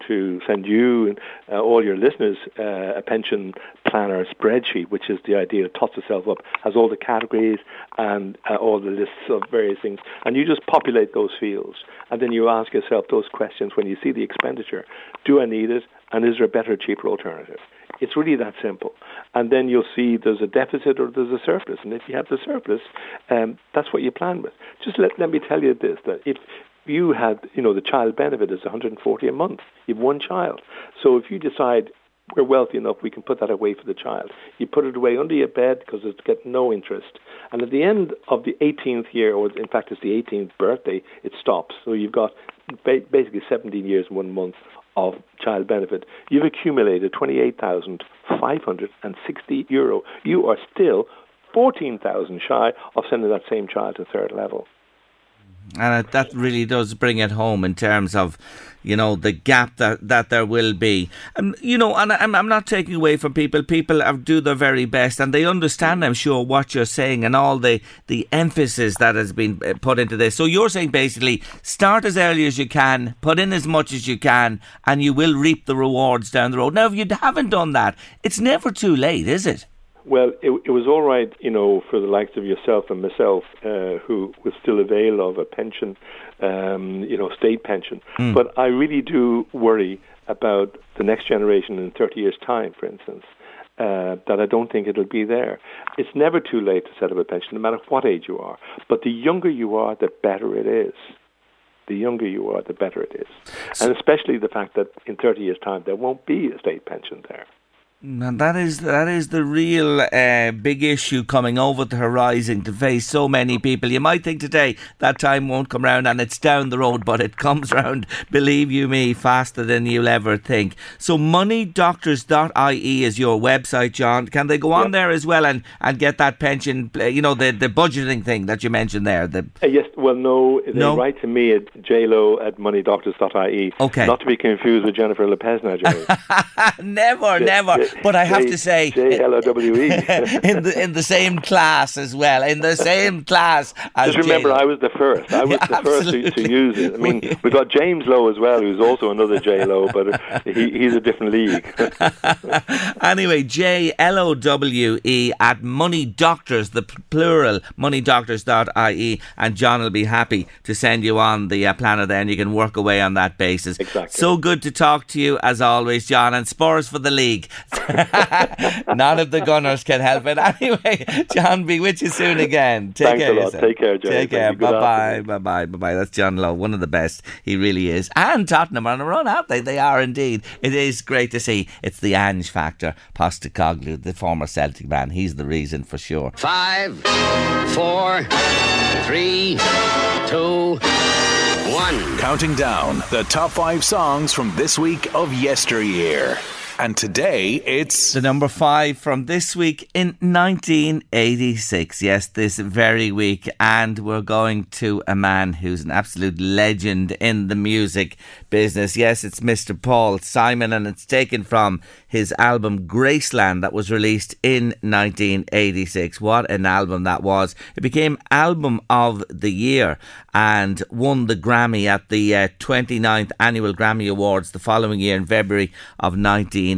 send you and all your listeners a pension planner spreadsheet, which is the idea that tots itself up, has all the categories and all the lists of various things. And you just populate those fields, and then you ask yourself those questions when you see the expenditure. Do I need it? and is there a better, cheaper alternative? It's really that simple. And then you'll see there's a deficit or there's a surplus. And if you have the surplus, that's what you plan with. Just let me tell you this, that if you had, the child benefit is 140 a month. You have one child. So if you decide we're wealthy enough, we can put that away for the child. You put it away under your bed because it's got no interest. And at the end of the 18th year, or in fact it's the 18th birthday, it stops. So you've got basically 17 years and 1 month of child benefit. You've accumulated €28,560. You are still 14,000 shy of sending that same child to third level. And that really does bring it home in terms of, the gap that there will be. And I'm not taking away from people. People do their very best and they understand, I'm sure, what you're saying and all the emphasis that has been put into this. So you're saying basically start as early as you can, put in as much as you can, and you will reap the rewards down the road. Now, if you haven't done that, it's never too late, is it? Well, it was all right, for the likes of yourself and myself, who was still avail of a pension, state pension. Mm. But I really do worry about the next generation in 30 years' time, for instance, that I don't think it'll be there. It's never too late to set up a pension, no matter what age you are. But the younger you are, the better it is. The younger you are, the better it is. And especially the fact that in 30 years' time, there won't be a state pension there. And that is the real big issue coming over the horizon to face so many people. You might think today that time won't come round and it's down the road, but it comes round, believe you me, faster than you'll ever think. So moneydoctors.ie is your website, John. Can they go on there as well and get that pension, the budgeting thing that you mentioned there? Yes, well, no. They write to me at jlo@moneydoctors.ie. Okay. Not to be confused with Jennifer Lopez now, Jerry. Never. But I have to say, JLOWE in the same class as well. In the same class as just remember, J-Lo. I was the first. First to use it. I mean, we've got James Lowe as well, who's also another J-Lo, but he's a different league. Anyway, JLOWE at Money Doctors, the plural, moneydoctors.ie, and John will be happy to send you on the planner there, and you can work away on that basis. Exactly. So good to talk to you, as always, John, and Spurs for the league. None of the Gunners can help it. Anyway, John, be with you soon again. Thanks a lot. Take care, John. Take care. Bye-bye. That's John Lowe, one of the best. He really is. And Tottenham are on a run, aren't they? They are indeed. It is great to see. It's the Ange factor. Postecoglou, the former Celtic man. He's the reason for sure. 5, 4, 3, 2, 1. Counting down the top 5 songs from this week of yesteryear. And today it's the number 5 from this week in 1986. Yes, this very week. And we're going to a man who's an absolute legend in the music business. Yes, it's Mr. Paul Simon, and it's taken from his album Graceland that was released in 1986. What an album that was. It became Album of the Year and won the Grammy at the 29th Annual Grammy Awards the following year in February of 1987.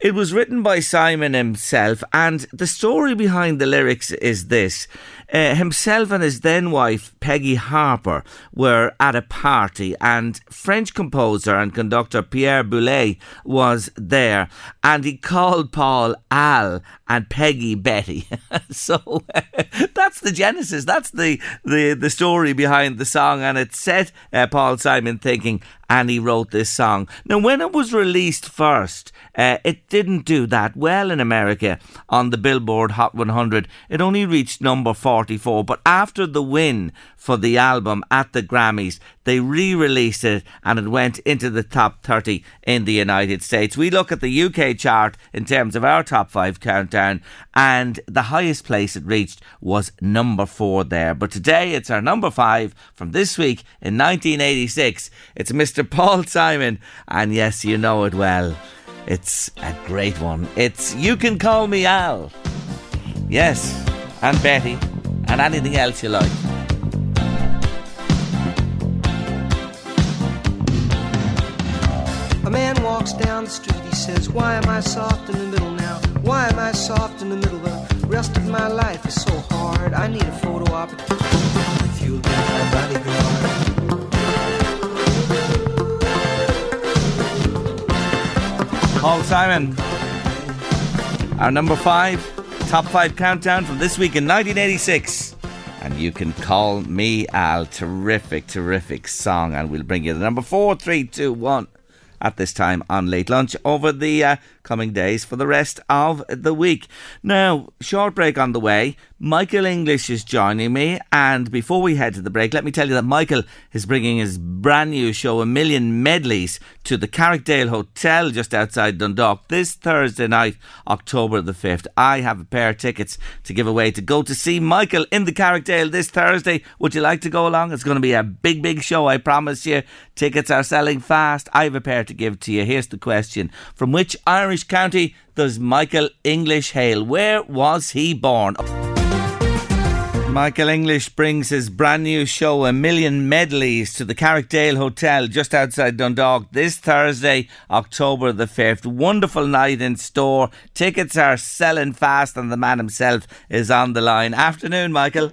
It was written by Simon himself, and the story behind the lyrics is this. Himself and his then wife Peggy Harper were at a party, and French composer and conductor Pierre Boulez was there, and he called Paul Al and Peggy Betty. So that's the genesis, that's the story behind the song, and it set Paul Simon thinking, and he wrote this song. Now, when it was released first, it didn't do that well in America on the Billboard Hot 100. It only reached number 44, but after the win for the album at the Grammys, they re-released it and it went into the top 30 in the United States. We look at the UK chart in terms of our top 5 countdown, and the highest place it reached was number 4 there. But today it's our number 5 from this week in 1986. It's Mr. Paul Simon, and yes, you know it well. It's a great one. It's You Can Call Me Al. Yes, and Betty, and anything else you like. A man walks down the street, he says, why am I soft in the middle now? Why am I soft in the middle? The rest of my life is so hard. I need a photo opportunity to fuel my bodyguard. Paul Simon. Our number 5, top 5 countdown from this week in 1986. And You Can Call Me Al. Terrific, terrific song. And we'll bring you the number 4, 3, 2, 1 at this time on Late Lunch over the coming days for the rest of the week. Now, short break on the way. Michael English is joining me, and before we head to the break, let me tell you that Michael is bringing his brand new show, A Million Medleys, to the Carrickdale Hotel just outside Dundalk this Thursday night, October the 5th. I have a pair of tickets to give away to go to see Michael in the Carrickdale this Thursday. Would you like to go along? It's going to be a big, big show, I promise you. Tickets are selling fast. I have a pair to give to you. Here's the question. From which Irish county does Michael English hail? Where was he born? Michael English brings his brand new show, A Million Medleys, to the Carrickdale Hotel just outside Dundalk this Thursday, October the 5th. Wonderful night in store. Tickets are selling fast and the man himself is on the line. Afternoon, Michael.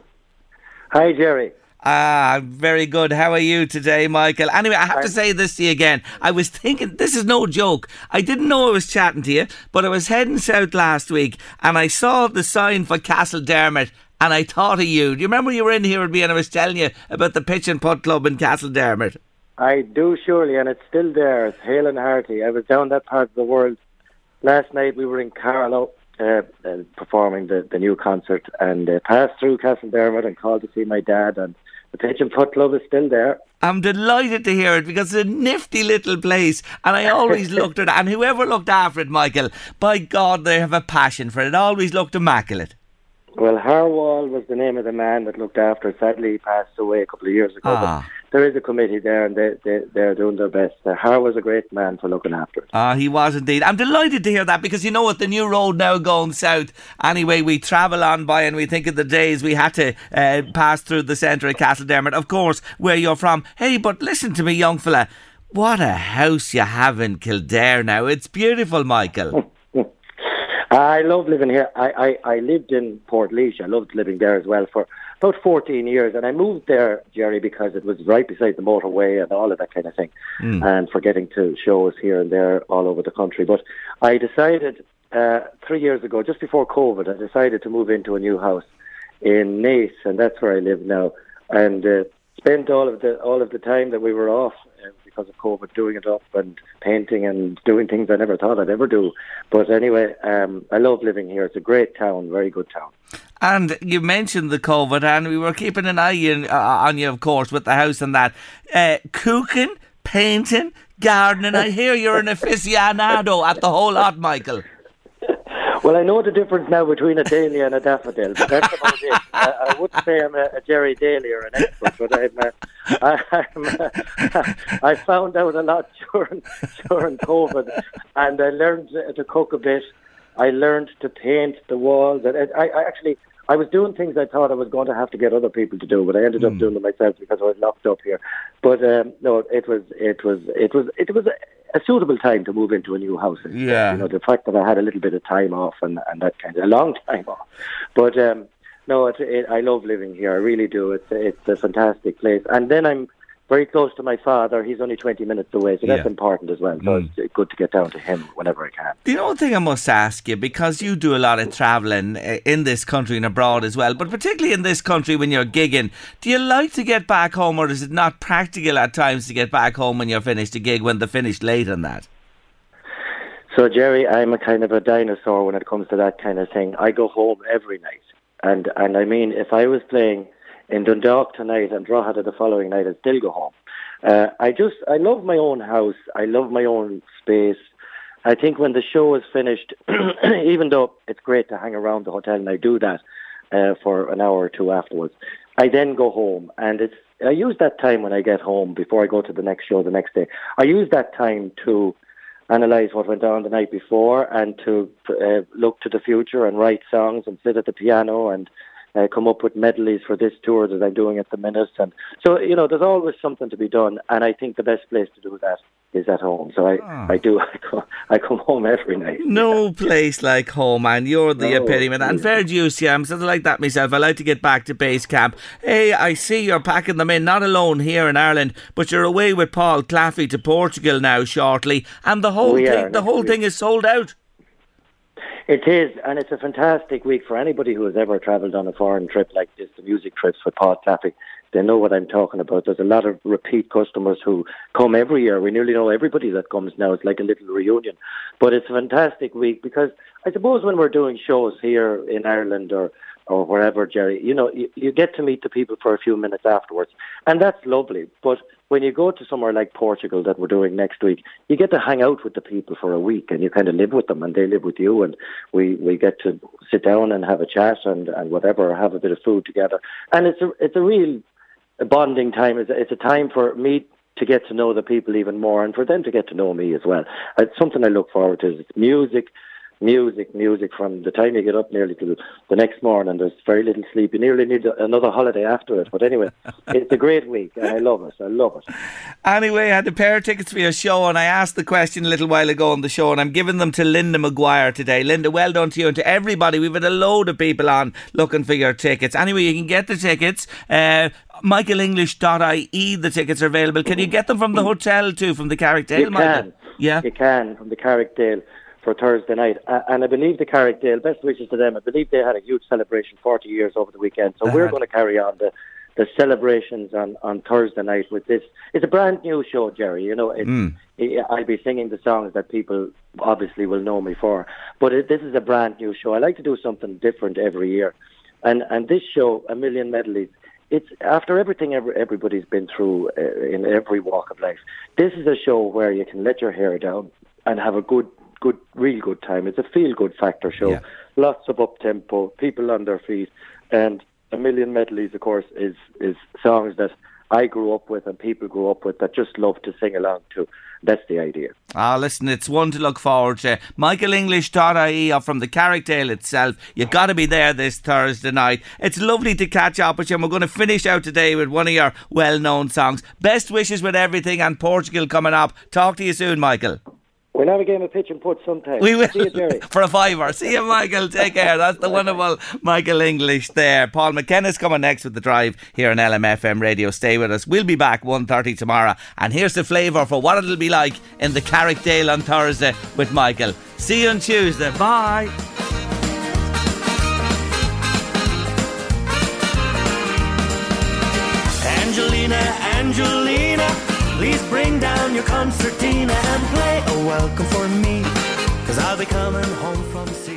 Hi, Jerry. Ah, very good. How are you today, Michael? Anyway, I have to say this to you again. I was thinking, this is no joke. I didn't know I was chatting to you, but I was heading south last week and I saw the sign for Castle Dermot and I thought of you. Do you remember you were in here with me and I was telling you about the pitch and putt club in Castle Dermot? I do, surely, and it's still there. It's hale and hearty. I was down that part of the world. Last night we were in Carlow performing the new concert and passed through Castle Dermot and called to see my dad, and the pitch and putt club is still there. I'm delighted to hear it because it's a nifty little place and I always looked at it, and whoever looked after it, Michael, by God, they have a passion for it. It always looked immaculate. Well, Harwall was the name of the man that looked after it. Sadly, he passed away a couple of years ago. Ah. But there is a committee there and they're doing their best. Harwall was a great man for looking after it. Ah, he was indeed. I'm delighted to hear that because you know what, the new road now going south. Anyway, we travel on by and we think of the days we had to pass through the centre of Castle Dermot, of course, where you're from. Hey, but listen to me, young fella. What a house you have in Kildare now. It's beautiful, Michael. I love living here. I lived in Portlaoise. I loved living there as well for about 14 years. And I moved there, Jerry, because it was right beside the motorway and all of that kind of thing. And for getting to shows here and there all over the country. But I decided 3 years ago, just before COVID, I decided to move into a new house in Naas. And that's where I live now. And spent all of the time that we were off because of COVID, doing it up and painting and doing things I never thought I'd ever do. But anyway, I love living here. It's a great town, very good town. And you mentioned the COVID, and we were keeping an eye on you, of course, with the house and that. Cooking, painting, gardening. I hear you're an aficionado at the whole lot, Michael. Well, I know the difference now between a dahlia and a daffodil, but that's about it. I wouldn't say I'm a Jerry Dahlia or an expert, but I found out a lot during COVID, and I learned to cook a bit. I learned to paint the walls. And I was doing things I thought I was going to have to get other people to do, but I ended up doing them myself because I was locked up here. But no, it was a suitable time to move into a new house. Yeah. You know, the fact that I had a little bit of time off and that kind of, a long time off. But I love living here. I really do. It's a fantastic place. And then I'm very close to my father. He's only 20 minutes away, so that's important as well. So it's good to get down to him whenever I can. The only thing I must ask you, because you do a lot of travelling in this country and abroad as well, but particularly in this country when you're gigging, do you like to get back home, or is it not practical at times to get back home when you're finished a gig, when they're finished late and that? So, Jerry, I'm a kind of a dinosaur when it comes to that kind of thing. I go home every night. And I mean, if I was playing in Dundalk tonight and Drogheda the following night, I still go home. I love my own house. I love my own space. I think when the show is finished, even though it's great to hang around the hotel, and I do that for an hour or two afterwards, I then go home. And I use that time when I get home, before I go to the next show the next day, I use that time to analyse what went on the night before and to look to the future and write songs and sit at the piano and come up with medleys for this tour that I'm doing at the minute. And so, you know, there's always something to be done, and I think the best place to do that is at home. So I come home every night. No place like home, and you're the epitome. And fair dues, yeah, I'm sort of like that myself. I like to get back to base camp. Hey, I see you're packing them in, not alone here in Ireland, but you're away with Paul Claffey to Portugal now shortly, and the whole thing is sold out. It is, and it's a fantastic week for anybody who has ever travelled on a foreign trip like this, the music trips with Paul Claffey. They know what I'm talking about. There's a lot of repeat customers who come every year. We nearly know everybody that comes now. It's like a little reunion. But it's a fantastic week because I suppose when we're doing shows here in Ireland or wherever, Jerry, you know, you get to meet the people for a few minutes afterwards. And that's lovely. But when you go to somewhere like Portugal that we're doing next week, you get to hang out with the people for a week and you kind of live with them and they live with you, and we get to sit down and have a chat and whatever, have a bit of food together. And it's a real bonding time. It's a time for me to get to know the people even more and for them to get to know me as well. It's something I look forward to. It's music from the time you get up nearly till the next morning. There's very little sleep. You nearly need another holiday after it. But anyway, it's a great week. I love it. Anyway, I had a pair of tickets for your show, and I asked the question a little while ago on the show, and I'm giving them to Linda Maguire today. Linda, well done to you and to everybody. We've had a load of people on looking for your tickets. Anyway, you can get the tickets. MichaelEnglish.ie, the tickets are available. Can you get them from the hotel too, from the Carrickdale? You can. Yeah. You can, from the Carrickdale for Thursday night. And I believe the Carrickdale, best wishes to them, I believe they had a huge celebration, 40 years over the weekend. So we're going to carry on the celebrations on Thursday night with this. It's a brand new show, Jerry. You know, I'll be singing the songs that people obviously will know me for. But this is a brand new show. I like to do something different every year. And this show, A Million Medleys, it's after everything everybody's been through in every walk of life. This is a show where you can let your hair down and have a real good time. It's a feel-good factor show. Yeah. Lots of up-tempo, people on their feet, and A Million Medleys, of course, is songs that I grew up with and people grew up with that just love to sing along to. That's the idea. Listen, it's one to look forward to. MichaelEnglish.ie or from the Carrickdale itself. You've got to be there this Thursday night. It's lovely to catch up with you, and we're going to finish out today with one of your well-known songs. Best wishes with everything and Portugal coming up. Talk to you soon, Michael. We'll have a game of pitch and putt sometime. We will. See you, Jerry. For a fiver. See you, Michael. Take care. That's the wonderful Michael English there. Paul McKenna's coming next with The Drive here on LMFM Radio. Stay with us. We'll be back 1:30 tomorrow. And here's the flavour for what it'll be like in the Carrickdale on Thursday with Michael. See you on Tuesday. Bye. Angelina, please bring down your concertina and play a welcome for me, 'cause I'll be coming home from sea.